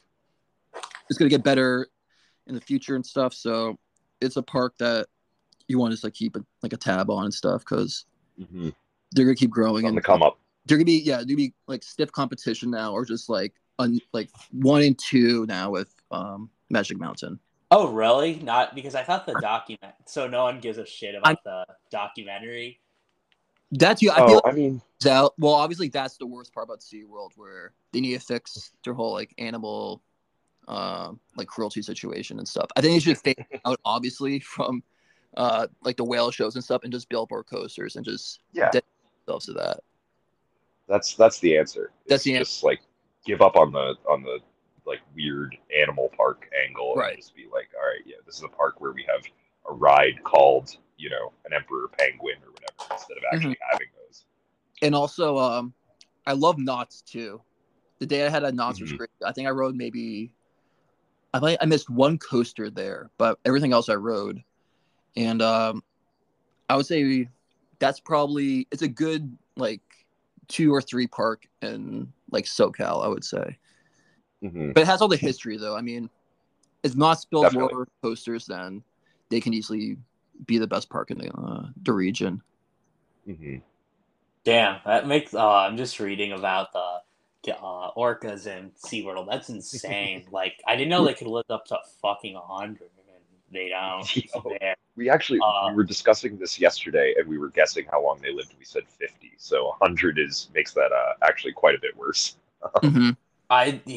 it's going to get better in the future and stuff, so it's a park that you want to, like, keep, like, a tab on and stuff, because they're going to keep growing. It's on the come up. They're going to be, like, stiff competition now, or just, like, like 1 and 2 now with Magic Mountain. Oh, really? Not because I thought the document. So no one gives a shit about the documentary. That's you. Well, obviously that's the worst part about SeaWorld, where they need to fix their whole like animal, like cruelty situation and stuff. I think they should fade out obviously from like the whale shows and stuff, and just build more coasters and just dedicate themselves to that. That's the answer. Just like. Give up on the like weird animal park angle, and just be like, all right, yeah, this is a park where we have a ride called, you know, an emperor penguin or whatever, instead of actually having those. And also, I love Knott's too. The day I had a Knott's was great. I think I rode I missed one coaster there, but everything else I rode. And I would say that's probably it's a good like 2 or 3 park in like SoCal, I would say. But it has all the history, though. I mean, if Knott's built more coasters, then they can easily be the best park in the region. Damn, that makes... I'm just reading about the orcas in SeaWorld. That's insane. Like, I didn't know they could live up to fucking 100. They don't. We actually we were discussing this yesterday, and we were guessing how long they lived. We said 50, so 100 makes that actually quite a bit worse. It's kind of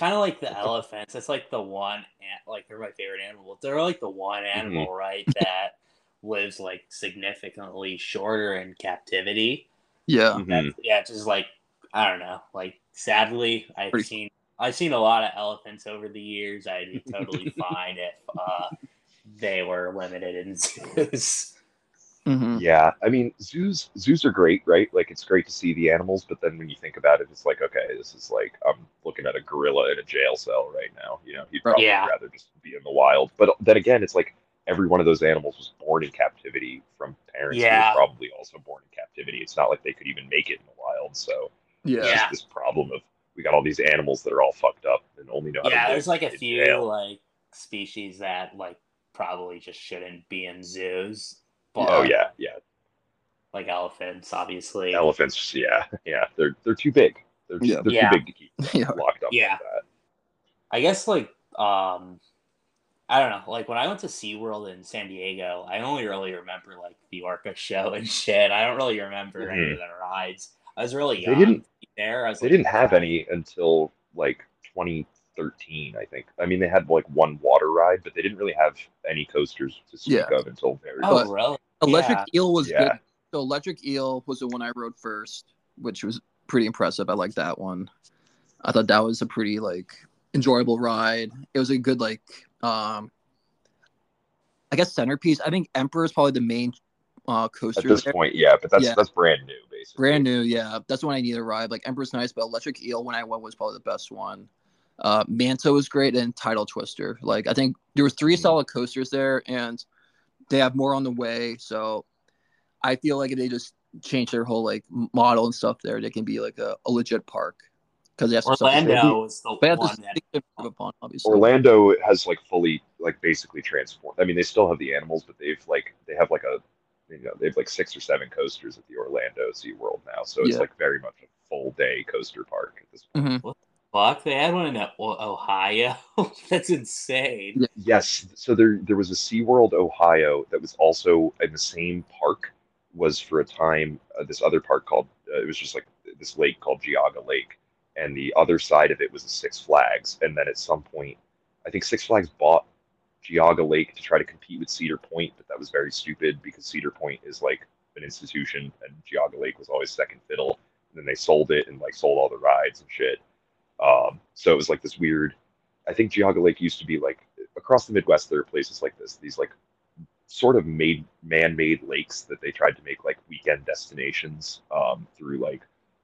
like the elephants. It's like the one, like they're my favorite animal. They're like the one animal, right, that lives like significantly shorter in captivity. Yeah, it's just like I don't know. Like sadly, I've seen a lot of elephants over the years. I'd be totally fine if they were limited in zoos. Yeah, I mean, zoos are great, right? Like, it's great to see the animals, but then when you think about it, it's like, okay, this is like, I'm looking at a gorilla in a jail cell right now. You know, he'd probably rather just be in the wild. But then again, it's like every one of those animals was born in captivity from parents who were probably also born in captivity. It's not like they could even make it in the wild. So it's just this problem of, we got all these animals that are all fucked up and only know how to there's like a few jail. Like species that like probably just shouldn't be in zoos. But, like elephants, obviously. Elephants, they're too big. They're too big to keep locked up. Yeah, like that. I guess like I don't know. Like when I went to SeaWorld in San Diego, I only really remember like the orca show and shit. I don't really remember any of the rides. I was really young. They didn't have any until like 2013, I think. I mean, they had like one water ride, but they didn't really have any coasters to speak of until very. Oh, really? Electric Eel was good The Electric Eel was the one I rode first, which was pretty impressive. I liked that one. I thought that was a pretty, like, enjoyable ride. It was a good, like, I guess centerpiece. I think Emperor is probably the main coaster at this point, yeah. But that's brand new, basically. Brand new, yeah. That's when I need to ride. Like Emperor's nice, but Electric Eel when I went was probably the best one. Manta was great, and Tidal Twister. Like I think there were three solid coasters there, and they have more on the way. So I feel like if they just change their whole like model and stuff there, they can be like a legit park. Orlando is the one that Orlando has like fully like basically transformed. I mean, they still have the animals, but they've like 6 or 7 coasters at the Orlando Sea World now. So it's like very much a full day coaster park at this point. Mm-hmm. What the fuck? They had one in Ohio. That's insane. Yes. So there was a Sea World Ohio that was also in the same park. Was for a time this other park called it was just like this lake called Geauga Lake. And the other side of it was the Six Flags. And then at some point, I think Six Flags bought Geauga Lake to try to compete with Cedar Point. But that was very stupid because Cedar Point is like an institution and Geauga Lake was always second fiddle. And then they sold it and like sold all the rides and shit. So it was like this weird, I think Geauga Lake used to be like across the Midwest, there are places like this, these like sort of man-made lakes that they tried to make like weekend destinations through like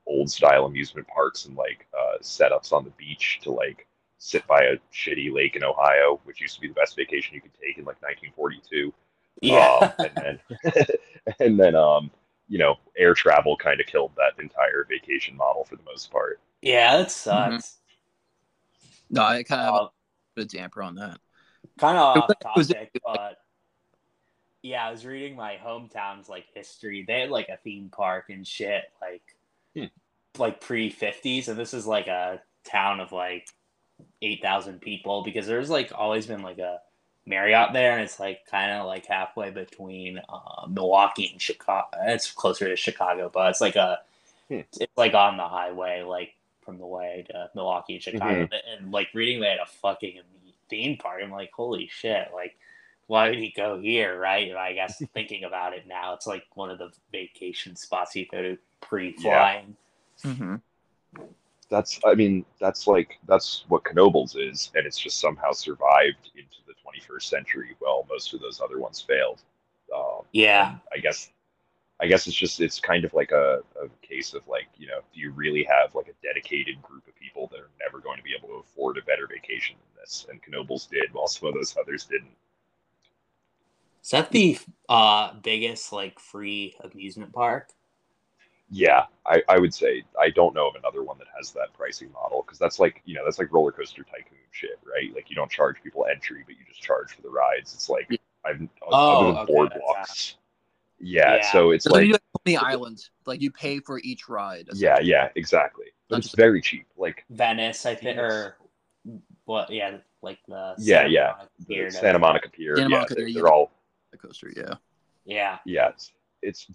old style amusement parks and like setups on the beach to like sit by a shitty lake in Ohio, which used to be the best vacation you could take in like 1942. Yeah. And then you know, air travel kind of killed that entire vacation model for the most part. Yeah, that sucks. Mm-hmm. No, I kind of have a damper on that. Kind of off topic, but yeah, I was reading my hometown's like history. They had like a theme park and shit, like pre-50s, and this is like a town of like 8,000 people because there's like always been like a Marriott there, and it's like kind of like halfway between Milwaukee and Chicago. It's closer to Chicago, but it's like a it's like on the highway, like from the way to Milwaukee and Chicago. Mm-hmm. And like reading they had a fucking theme park, I'm like, holy shit! Like, why would he go here, right? And I guess thinking about it now, it's like one of the vacation spots you go to pre-flying. Yeah. Mm-hmm. That's what Knoebels is, and it's just somehow survived into the 21st century. Well, most of those other ones failed. I guess it's just it's kind of like a case of like, you know, do you really have like a dedicated group of people that are never going to be able to afford a better vacation than this? And Knoebels did, while some of those others didn't. Is that the biggest like free amusement park? Yeah, I would say I don't know of another one that has that pricing model because that's like, you know, that's like Roller Coaster Tycoon shit, right? Like you don't charge people entry, but you just charge for the rides. It's like boardwalks. Yeah, so it's like the island, like you pay for each ride. Yeah, yeah, exactly. But it's very cheap, like Venice, I think, or what? Yeah, like the Santa Monica Pier. Yeah, they're all the coaster. Yeah, yeah, yeah. It's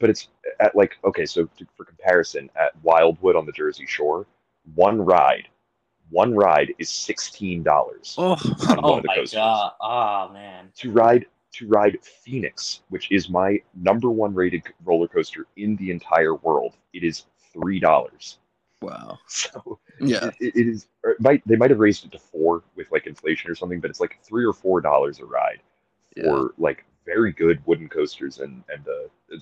at like, okay, so for comparison, at Wildwood on the Jersey Shore, one ride is $16. Oh my god! Oh man! To ride Phoenix, which is my #1 rated roller coaster in the entire world, it is $3. Wow! So yeah, it is. They might have raised it to $4 with like inflation or something, but it's like $3 or $4 a ride for like very good wooden coasters, and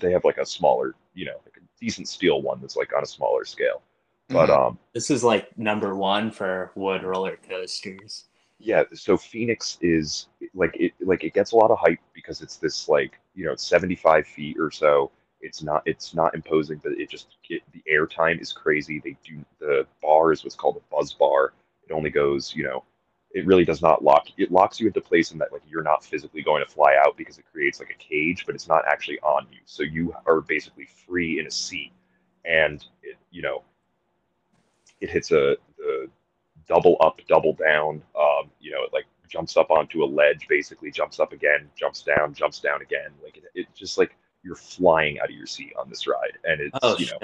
they have like a smaller, you know, like a decent steel one that's like on a smaller scale. But this is like #1 for wood roller coasters. Yeah, so Phoenix is like it gets a lot of hype because it's this like, you know, 75 feet or so. It's not imposing, but the airtime is crazy. The bar is what's called a buzz bar. It only goes, you know, it really does not lock. It locks you into place in that like you're not physically going to fly out because it creates like a cage, but it's not actually on you. So you are basically free in a seat, and it, you know, it hits a double up, double down. You know, it like jumps up onto a ledge, basically jumps up again, jumps down again. Like it's just like you're flying out of your seat on this ride, and it's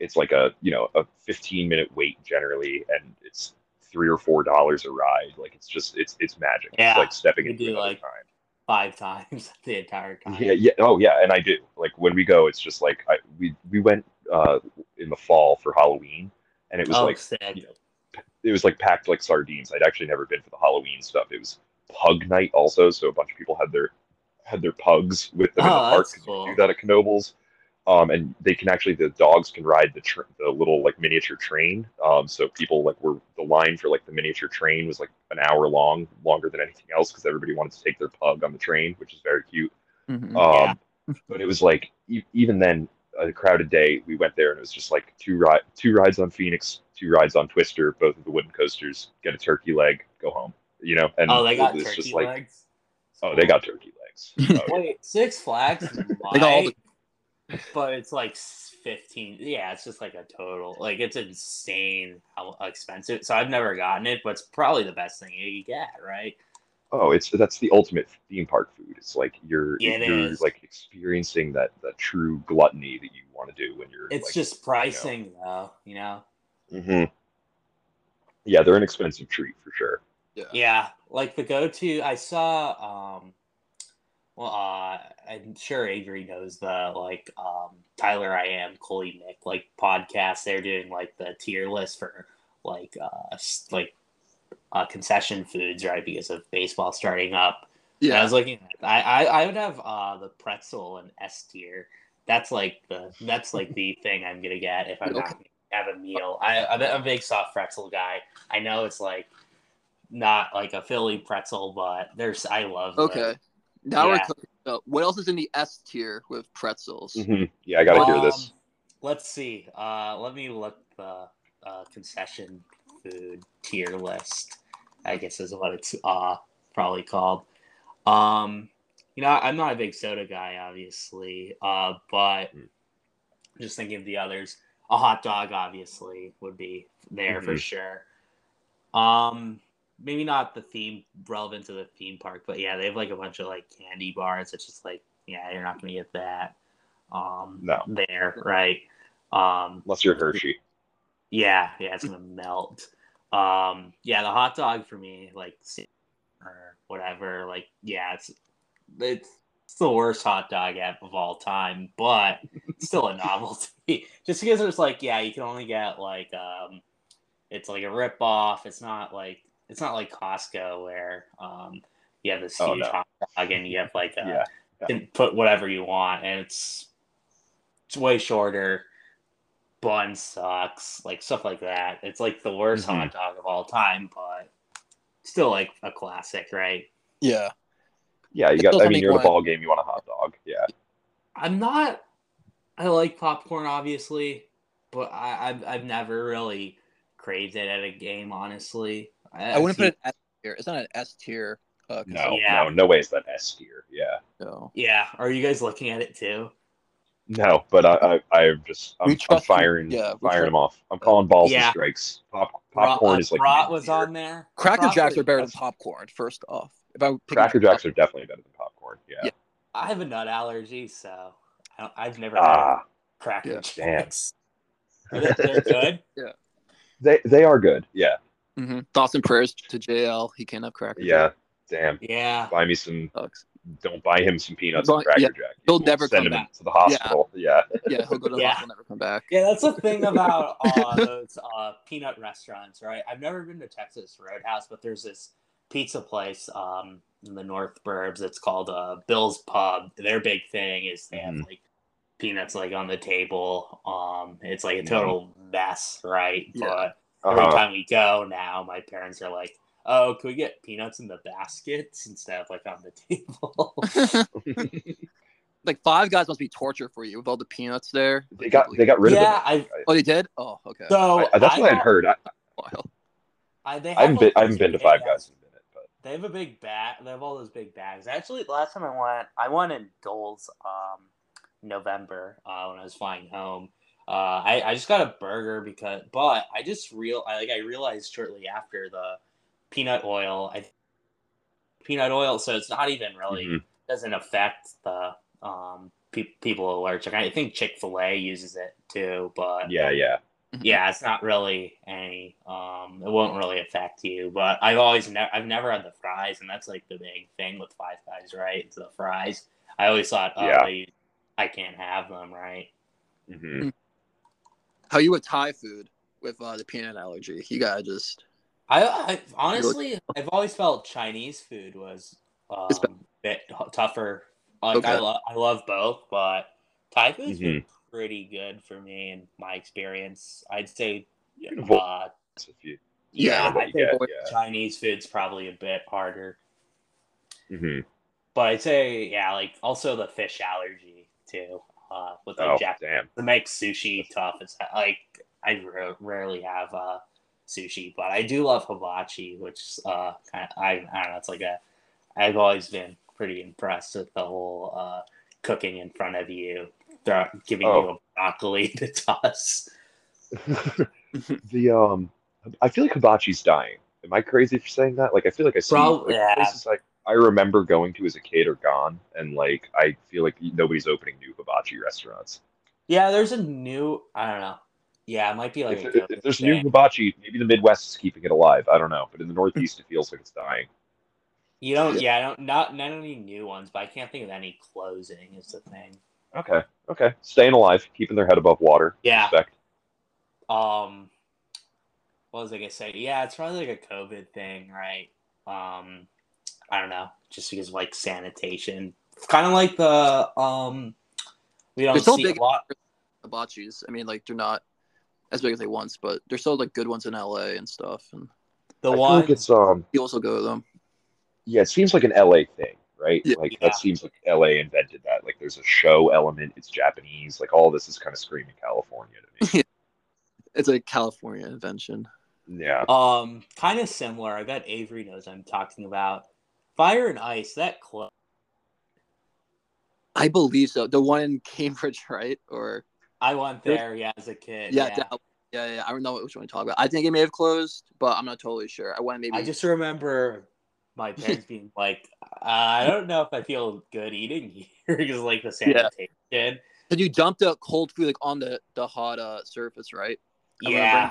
it's like a, you know, a 15-minute wait generally, and it's $3 or $4 a ride. Like it's just it's magic. Yeah, it's like stepping into another time. five times the entire time. Yeah. Oh, yeah, and I do. Like, when we go, it's just like we went in the fall for Halloween, and it was it was like packed like sardines. I'd actually never been for the Halloween stuff. It was pug night also, so a bunch of people had their pugs with them in the park. Cool. You do that at Knoebels. And they can actually, the dogs can ride the little like miniature train. So people like the line for like the miniature train was like an hour long, longer than anything else, because everybody wanted to take their pug on the train, which is very cute. Mm-hmm. But it was like, even then, a crowded day, we went there and it was just like two rides on Phoenix, two rides on Twister, both of the wooden coasters, get a turkey leg, go home, you know? And oh, they got turkey just legs? Like, oh, they got turkey legs. Oh, wait, Six Flags? They got all the... But it's like 15. Yeah, it's just like a total. Like, it's insane how expensive. So I've never gotten it, but it's probably the best thing you can get, right? Oh, that's the ultimate theme park food. It's like you're like experiencing that true gluttony that you want to do when you're. It's like, just pricing, though, you know. Mm-hmm. Yeah, they're an expensive treat for sure. Yeah, like the go-to. I saw. Well, I'm sure Avery knows the, like, Tyler I Am, Coley Nick, like, podcast. They're doing, like, the tier list for, like concession foods, right, because of baseball starting up. Yeah. And I was looking at I would have the pretzel in S tier. That's, like, the thing I'm going to get if I'm not going to have a meal. I'm a big soft pretzel guy. I know it's, like, not, like, a Philly pretzel, but I love them. Okay. Now we're cooking up. What else is in the S tier with pretzels? Mm-hmm. Yeah, I gotta hear this. Let's see. Let me look the concession food tier list, I guess is what it's probably called. You know, I'm not a big soda guy, obviously, but just thinking of the others, a hot dog obviously would be there for sure. Maybe not the theme relevant to the theme park, but yeah, they have like a bunch of like candy bars. It's just like, yeah, you're not going to get that there, right? Unless you're Hershey. Yeah, it's going to melt. Yeah, the hot dog for me, like, or whatever, like, yeah, it's the worst hot dog of all time, but it's still a novelty. Just because it's like, yeah, you can only get like, it's like a ripoff. It's not like Costco where you have this huge hot dog and you have like can put whatever you want, and it's way shorter. Bun sucks, like stuff like that. It's like the worst hot dog of all time, but still like a classic, right? Yeah, yeah. You're in a ball game. You want a hot dog? Yeah. I'm not. I like popcorn, obviously, but I've never really craved it at a game, honestly. I wouldn't put it in S tier. It's not an S tier. No way is that S tier. Yeah. So. Yeah. Are you guys looking at it too? No, but I'm firing them off. I'm calling balls and strikes. Popcorn is like. Brat was on there. Cracker Jacks are better than popcorn. First off, Cracker Jacks are definitely better than popcorn. Yeah. I have a nut allergy, so I've never had Cracker Jacks. They're good. Yeah. They are good. Yeah. Mm-hmm. Thoughts and prayers to JL. He can't have Cracker Jack. Yeah, damn. Yeah. Buy me some. Sucks. Don't buy him some peanuts and Cracker Jack. He'll never come back to the hospital. Yeah. Yeah, he'll go to the hospital and never come back. Yeah, that's the thing about those peanut restaurants, right? I've never been to Texas Roadhouse, but there's this pizza place in the North Burbs. It's called Bill's Pub. Their big thing is they have like peanuts like on the table. It's like a total mess, right? Yeah. But every time we go now, my parents are like, "Oh, can we get peanuts in the baskets instead of like on the table?" Like Five Guys must be torture for you with all the peanuts there. They got rid of it. Yeah. Oh, they did. Oh, okay. So that's what I heard. I haven't been to Five Guys in a minute, but they have a big bag. They have all those big bags. Actually, the last time I went in Dole's November when I was flying home. I just got a burger because I realized shortly after the peanut oil. So it's not even really doesn't affect the people allergic. I think Chick-fil-A uses it too, but Yeah, it's not really any. It won't really affect you. But I've never had the fries, and that's like the big thing with Five Guys, right? It's the fries. I always thought, I can't have them, right? Mm-hmm. How you with Thai food with the peanut allergy? You gotta just. I honestly, I've always felt Chinese food was a bit tougher. Like, okay. I love both, but Thai food's been pretty good for me in my experience. I'd say, Chinese food's probably a bit harder. Mm-hmm. But I'd say, like also the fish allergy too. With like Jack, it makes sushi tough. It's like I rarely have sushi, but I do love hibachi, which I don't know. It's like I've always been pretty impressed with the whole cooking in front of you, giving you a broccoli to toss. I feel like hibachi's dying. Am I crazy for saying that? Like, I feel like I see places like I remember going to as a kid are gone, and like I feel like nobody's opening new hibachi restaurants. Yeah, there's a new. I don't know. Yeah, it might be like if there's new hibachi, maybe the Midwest is keeping it alive. I don't know, but in the Northeast, it feels like it's dying. You don't, not any new ones, but I can't think of any closing is the thing. Okay, staying alive, keeping their head above water. Yeah. Respect. What was I gonna say? Yeah, it's probably like a COVID thing, right? I don't know, just because of like sanitation, it's kind of like the we don't see big a lot of hibachis. I mean, like they're not as big as they once, but they're still like good ones in LA and stuff. And the one like it's you also go to them. Yeah, it seems like an LA thing, right? Yeah, like that seems like LA invented that. Like there's a show element. It's Japanese. Like all this is kind of screaming California to me. It's a California invention. Yeah. Kind of similar. I bet Avery knows what I'm talking about. Fire and Ice, that club. I believe so. The one in Cambridge, right? Or I went there, as a kid. Yeah. I don't know which one to talk about. I think it may have closed, but I'm not totally sure. I just remember my parents being like, I don't know if I feel good eating here because like the sanitation. Yeah. But you dumped the cold food like on the hot surface, right? Yeah.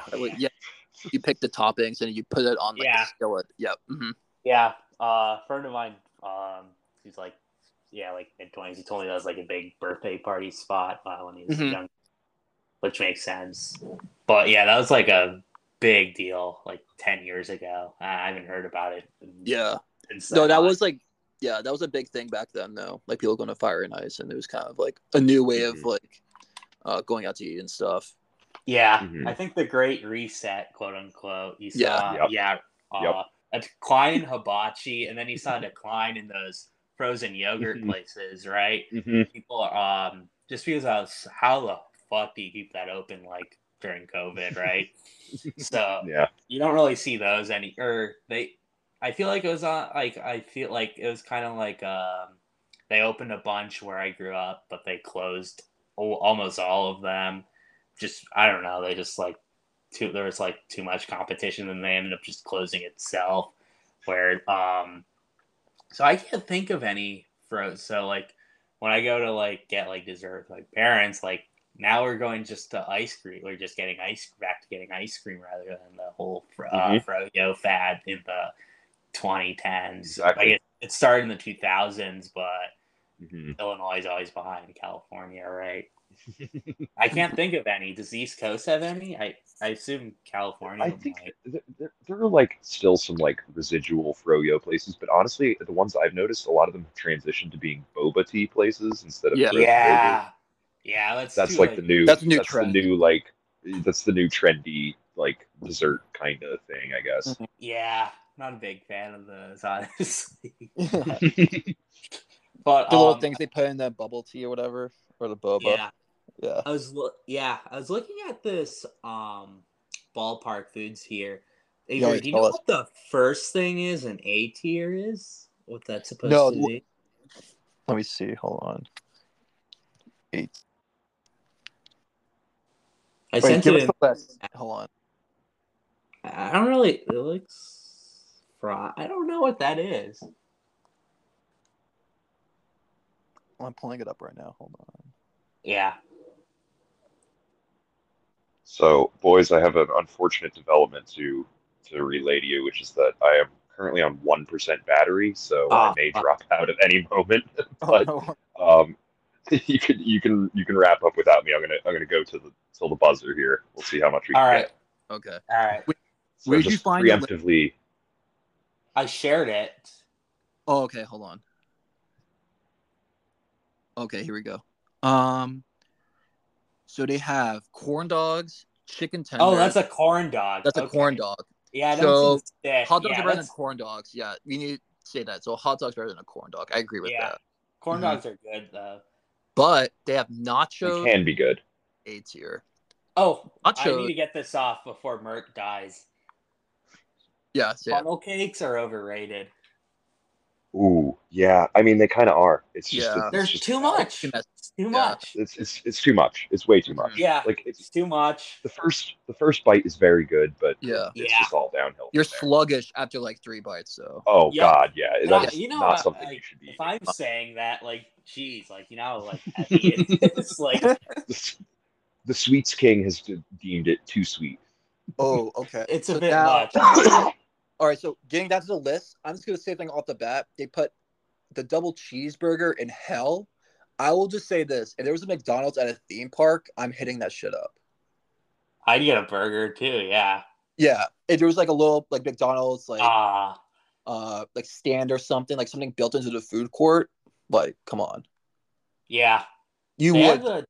You pick the toppings and you put it on like the skillet. Yep. Mm-hmm. Yeah. A friend of mine, he's like, like mid-20s. He told me that was like a big birthday party spot when he was young, which makes sense. But yeah, that was like a big deal, like 10 years ago. I haven't heard about it. That was a big thing back then, though. Like people going to Fire and Ice, and it was kind of like a new way of like going out to eat and stuff. Yeah, I think the Great Reset, quote unquote. You saw, a decline in hibachi, and then you saw a decline in those frozen yogurt places, right? Mm-hmm. People are, just because how the fuck do you keep that open like during COVID, right? So you don't really see those any, or they. I feel like it was on like I feel like it was kind of like they opened a bunch where I grew up, but they closed almost all of them. Just I don't know. They just like. There was like too much competition, and they ended up just closing itself. Where so I can't think of any frozen. So like when I go to like get like dessert with my parents, like now we're going just to ice cream. We're just getting ice cream rather than the whole froyo fad in the 2010s. Exactly. Like it started in the 2000s, but Illinois is always behind California, right? I can't think of any. Does the East Coast have any? I assume California. I think there are like still some like residual froyo places, but honestly, the ones I've noticed, a lot of them have transitioned to being boba tea places instead of froyo. Yeah. That's like the new. That's a new trend. That's the new trendy like dessert kind of thing, I guess. Yeah, not a big fan of those, honestly. But the little things they put in that bubble tea or whatever. Or the boba. Yeah. I was looking at this ballpark foods here. Avery, do you know what the first thing is in A tier is? What that's supposed to be? Let me see. Hold on. Sent it in. Hold on. I don't really. It looks fried. I don't know what that is. I'm pulling it up right now. Hold on. Yeah. So, boys, I have an unfortunate development to relay to you, which is that I am currently on 1% battery, so I may drop out at any moment. But you can wrap up without me. I'm gonna go to the till the buzzer here. We'll see how much we can get. Okay. All right. So where'd you find preemptively? I shared it. Oh, okay. Hold on. Okay, here we go. So they have corn dogs, chicken tenders. Oh, that's a corn dog. That's a corn dog. Yeah, that so hot dogs are better than corn dogs. Yeah, we need to say that. So hot dogs are better than a corn dog. I agree with that. Corn dogs are good though. But they have nachos. They can be good. A tier. Oh, nachos. I need to get this off before Merc dies. Yeah, funnel cakes are overrated. Ooh, yeah. I mean, they kind of are. It's just there's just too much. It's too much. It's too much. It's way too much. Yeah, like it's too much. The first bite is very good, but it's just all downhill. You're sluggish after like 3 bites, so. Oh God, yeah. That's not something you should be. If I'm saying that, like, geez, like it's like the sweets king has deemed it too sweet. Oh, okay. It's a bit much. All right, so getting down to the list, I'm just going to say something off the bat. They put the double cheeseburger in hell. I will just say this. If there was a McDonald's at a theme park, I'm hitting that shit up. I'd get a burger, too, yeah. Yeah. If there was, like, a little, like, McDonald's, like, like stand or something, like something built into the food court, like, come on. Yeah. You would.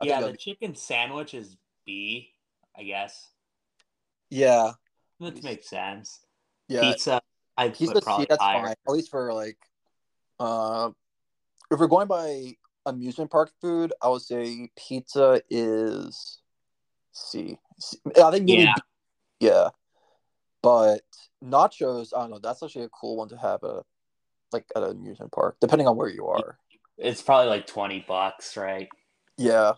The chicken sandwich is B, I guess. Yeah. That makes sense. Yeah, pizza. Pizza C, that's fine. At least for like, if we're going by amusement park food, I would say pizza is C. I think maybe yeah. But nachos, I don't know. That's actually a cool one to have at an amusement park, depending on where you are. It's probably like $20, right? Yeah.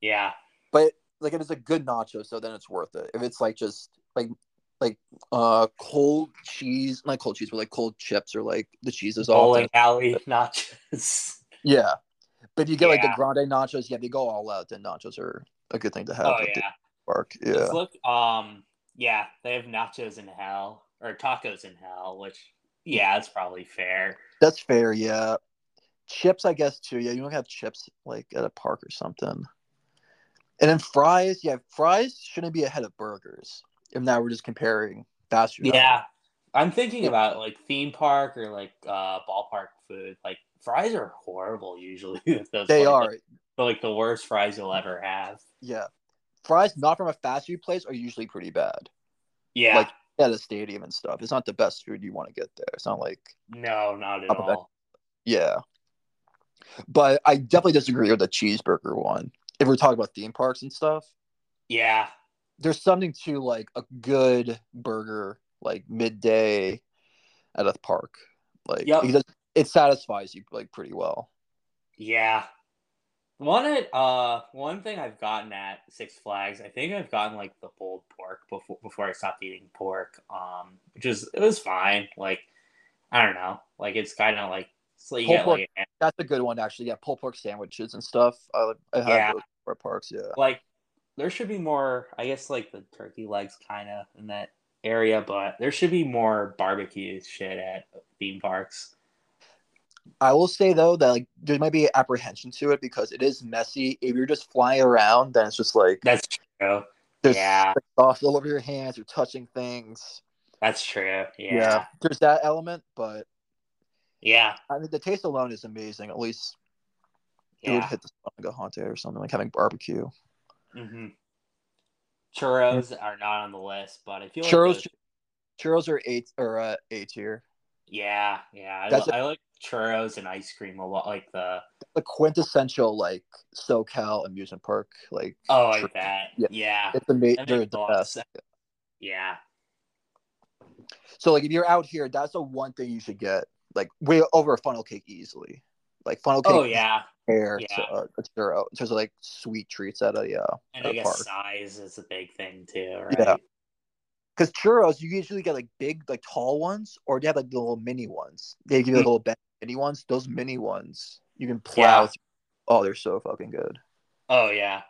Yeah. But like, if it's a good nacho, so then it's worth it. If it's like just like not cold cheese, but like cold chips or like the cheese is all bowling alley nachos. Yeah, but if you get like the grande nachos, they go all out. Then nachos are a good thing to have. Oh yeah, park. Yeah. Let's look, they have nachos in hell or tacos in hell, which that's probably fair. That's fair. Yeah, chips, I guess too. Yeah, you don't have chips like at a park or something. And then fries, fries shouldn't be ahead of burgers. If now we're just comparing fast food. Yeah. I'm thinking about like theme park or like ballpark food. Like fries are horrible usually. They are. They're like the worst fries you'll ever have. Yeah. Fries not from a fast food place are usually pretty bad. Yeah. Like at a stadium and stuff. It's not the best food you want to get there. It's not like. No, not at all. Yeah. But I definitely disagree with the cheeseburger one. If we're talking about theme parks and stuff. Yeah. There's something to like a good burger, like midday at a park. Like it satisfies you like pretty well. Yeah. One thing I've gotten at Six Flags, I think I've gotten like the pulled pork before I stopped eating pork. It was fine. Like, I don't know. Like it's kind of like, so you get, pork, like, that's a good one actually. Yeah, pulled pork sandwiches and stuff. I have those for parks. Yeah, like there should be more. I guess like the turkey legs kind of in that area, but there should be more barbecue shit at theme parks. I will say though that like there might be apprehension to it because it is messy. If you're just flying around, then it's just like that's true. There's sauce all over your hands. You're touching things. That's true. Yeah. There's that element, but. Yeah. I mean, the taste alone is amazing. At least it would hit the stomach haunted or something, like having barbecue. Mm-hmm. Churros are not on the list, but I feel like churros are A tier. Yeah, yeah. I like churros and ice cream a lot, like the quintessential, like, SoCal amusement park. Like, I bet. Yeah. It's the best. Yeah. So, like, if you're out here, that's the one thing you should get. Like way over a funnel cake easily, like funnel cake. Oh yeah, to churro in terms of like sweet treats at a And I guess park. Size is a big thing too, right? Yeah, because churros you usually get like big, like tall ones, or they have like the little mini ones. They give you the little mini ones. Those mini ones you can plow through. Oh, they're so fucking good. Oh yeah,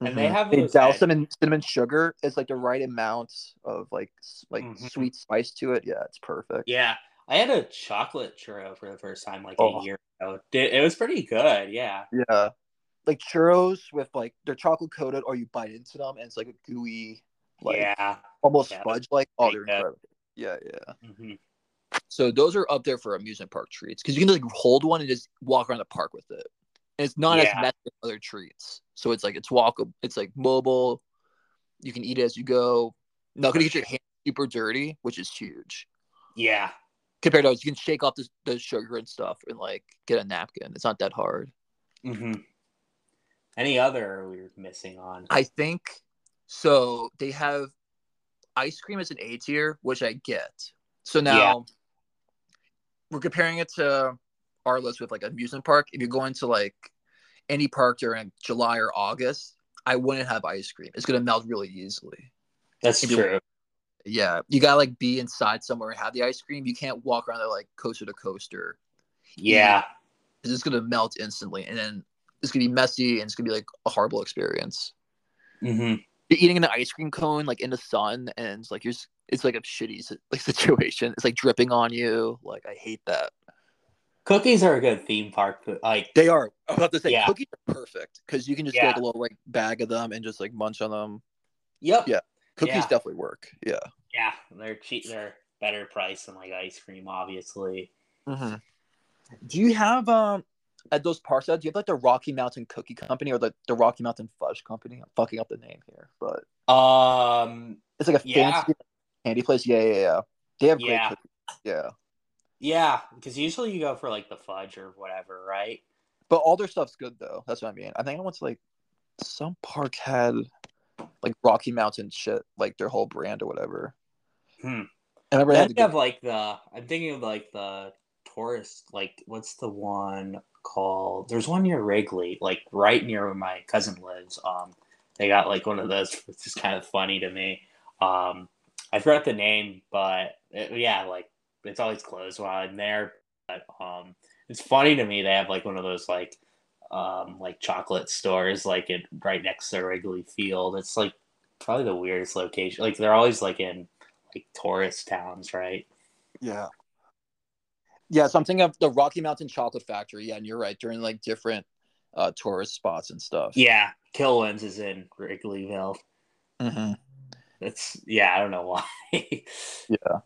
And they have those, they douse them in cinnamon sugar. It's like the right amount of like sweet spice to it. Yeah, it's perfect. Yeah, I had a chocolate churro for the first time like a year ago. It was pretty good. Yeah. Yeah, like churros with like they're chocolate coated, or you bite into them and it's like a gooey, like almost fudge like. Oh, they're incredible. Yeah, yeah. Mm-hmm. So those are up there for amusement park treats because you can like hold one and just walk around the park with it. And it's not as messy as other treats. So it's like, it's walkable. It's like mobile. You can eat it as you go. Not going to get your hands super dirty, which is huge. Yeah. Compared to others, you can shake off the sugar and stuff and like get a napkin. It's not that hard. Mm-hmm. Any other we're missing on? I think so. They have ice cream as an A tier, which I get. So now we're comparing it to our list with like amusement park. If you're going to like any park during July or August, I wouldn't have ice cream. It's gonna melt really easily. That's true. Yeah, you gotta like be inside somewhere and have the ice cream. You can't walk around there like coaster to coaster. Yeah, it's just gonna melt instantly, and then it's gonna be messy and it's gonna be like a horrible experience. Mm-hmm. You're eating an ice cream cone like in the sun, and it's like it's like a shitty like situation. It's like dripping on you. Like I hate that. Cookies are a good theme park food. Like they are. I was about to say cookies are perfect because you can just get like, a little like bag of them and just like munch on them. Yep. Yeah. Cookies definitely work. Yeah. Yeah, they're cheap. They're better priced than like ice cream, obviously. Mm-hmm. Do you have at those parks? Do you have like the Rocky Mountain Cookie Company or the Rocky Mountain Fudge Company? I'm fucking up the name here, but it's like a fancy candy place. Yeah. They have great cookies. Yeah. Yeah, because usually you go for, like, the fudge or whatever, right? But all their stuff's good, though. That's what I mean. I think I went to, like, some park had, like, Rocky Mountain shit, like, their whole brand or whatever. And I remember they have, like, the – I'm thinking of, like, the tourist – like, what's the one called – there's one near Wrigley, like, right near where my cousin lives. They got, like, one of those, which is kind of funny to me. I forgot the name, but, like, it's always closed while I'm there, but it's funny to me they have like one of those like chocolate stores like in right next to Wrigley Field. It's like probably the weirdest location. Like they're always like in like tourist towns, right? Yeah. Yeah, so I'm thinking of the Rocky Mountain Chocolate Factory. Yeah, and you're right. They're in like different tourist spots and stuff. Yeah, Kilwins is in Wrigleyville. Mm-hmm. That's I don't know why. Yeah.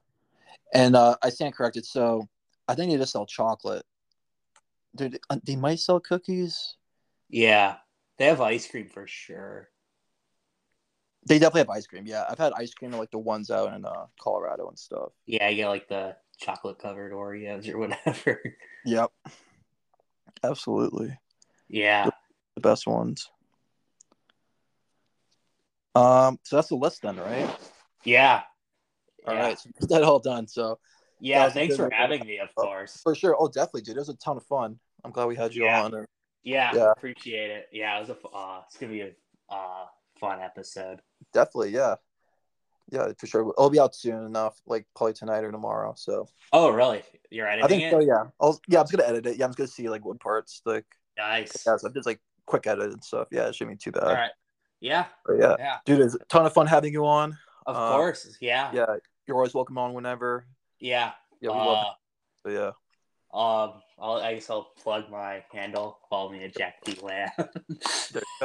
And I stand corrected. So I think they just sell chocolate. They might sell cookies. Yeah. They have ice cream for sure. They definitely have ice cream. Yeah. I've had ice cream like the ones out in Colorado and stuff. Yeah. You get like the chocolate covered Oreos or whatever. Yep. Absolutely. Yeah. The best ones. So that's the list then, right? Yeah. All right, so we got that all done. So, thanks for having me, of course. For sure. Oh, definitely, dude. It was a ton of fun. I'm glad we had you on. Appreciate it. Yeah, it was it's gonna be a fun episode. Definitely, yeah, for sure. I'll be out soon enough, like probably tonight or tomorrow. So. Oh, really? You're editing? I think so. Yeah. I'm just gonna edit it. Yeah, I'm just gonna see like what parts like. Nice. Yeah, so I'm just like quick edit and stuff. Yeah, it shouldn't be too bad. All right. Yeah. But, yeah. Dude, it's a ton of fun having you on. Of course, yeah. You're always welcome on whenever. Yeah, we love it. But I guess I'll plug my handle. Follow me at Jack P. Lamb.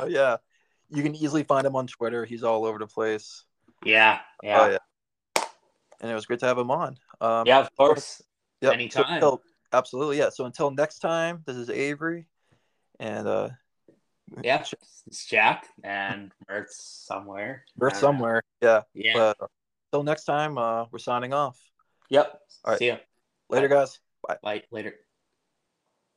Yeah, you can easily find him on Twitter. He's all over the place. Yeah. Oh, yeah. And it was great to have him on. Yeah, of course. Yep. Anytime. Absolutely, yeah. So until next time, this is Avery, and yeah, it's Jack and Mert's somewhere. Yeah. But till next time, we're signing off. Yep. All right. See ya. Later, guys. Bye. Later.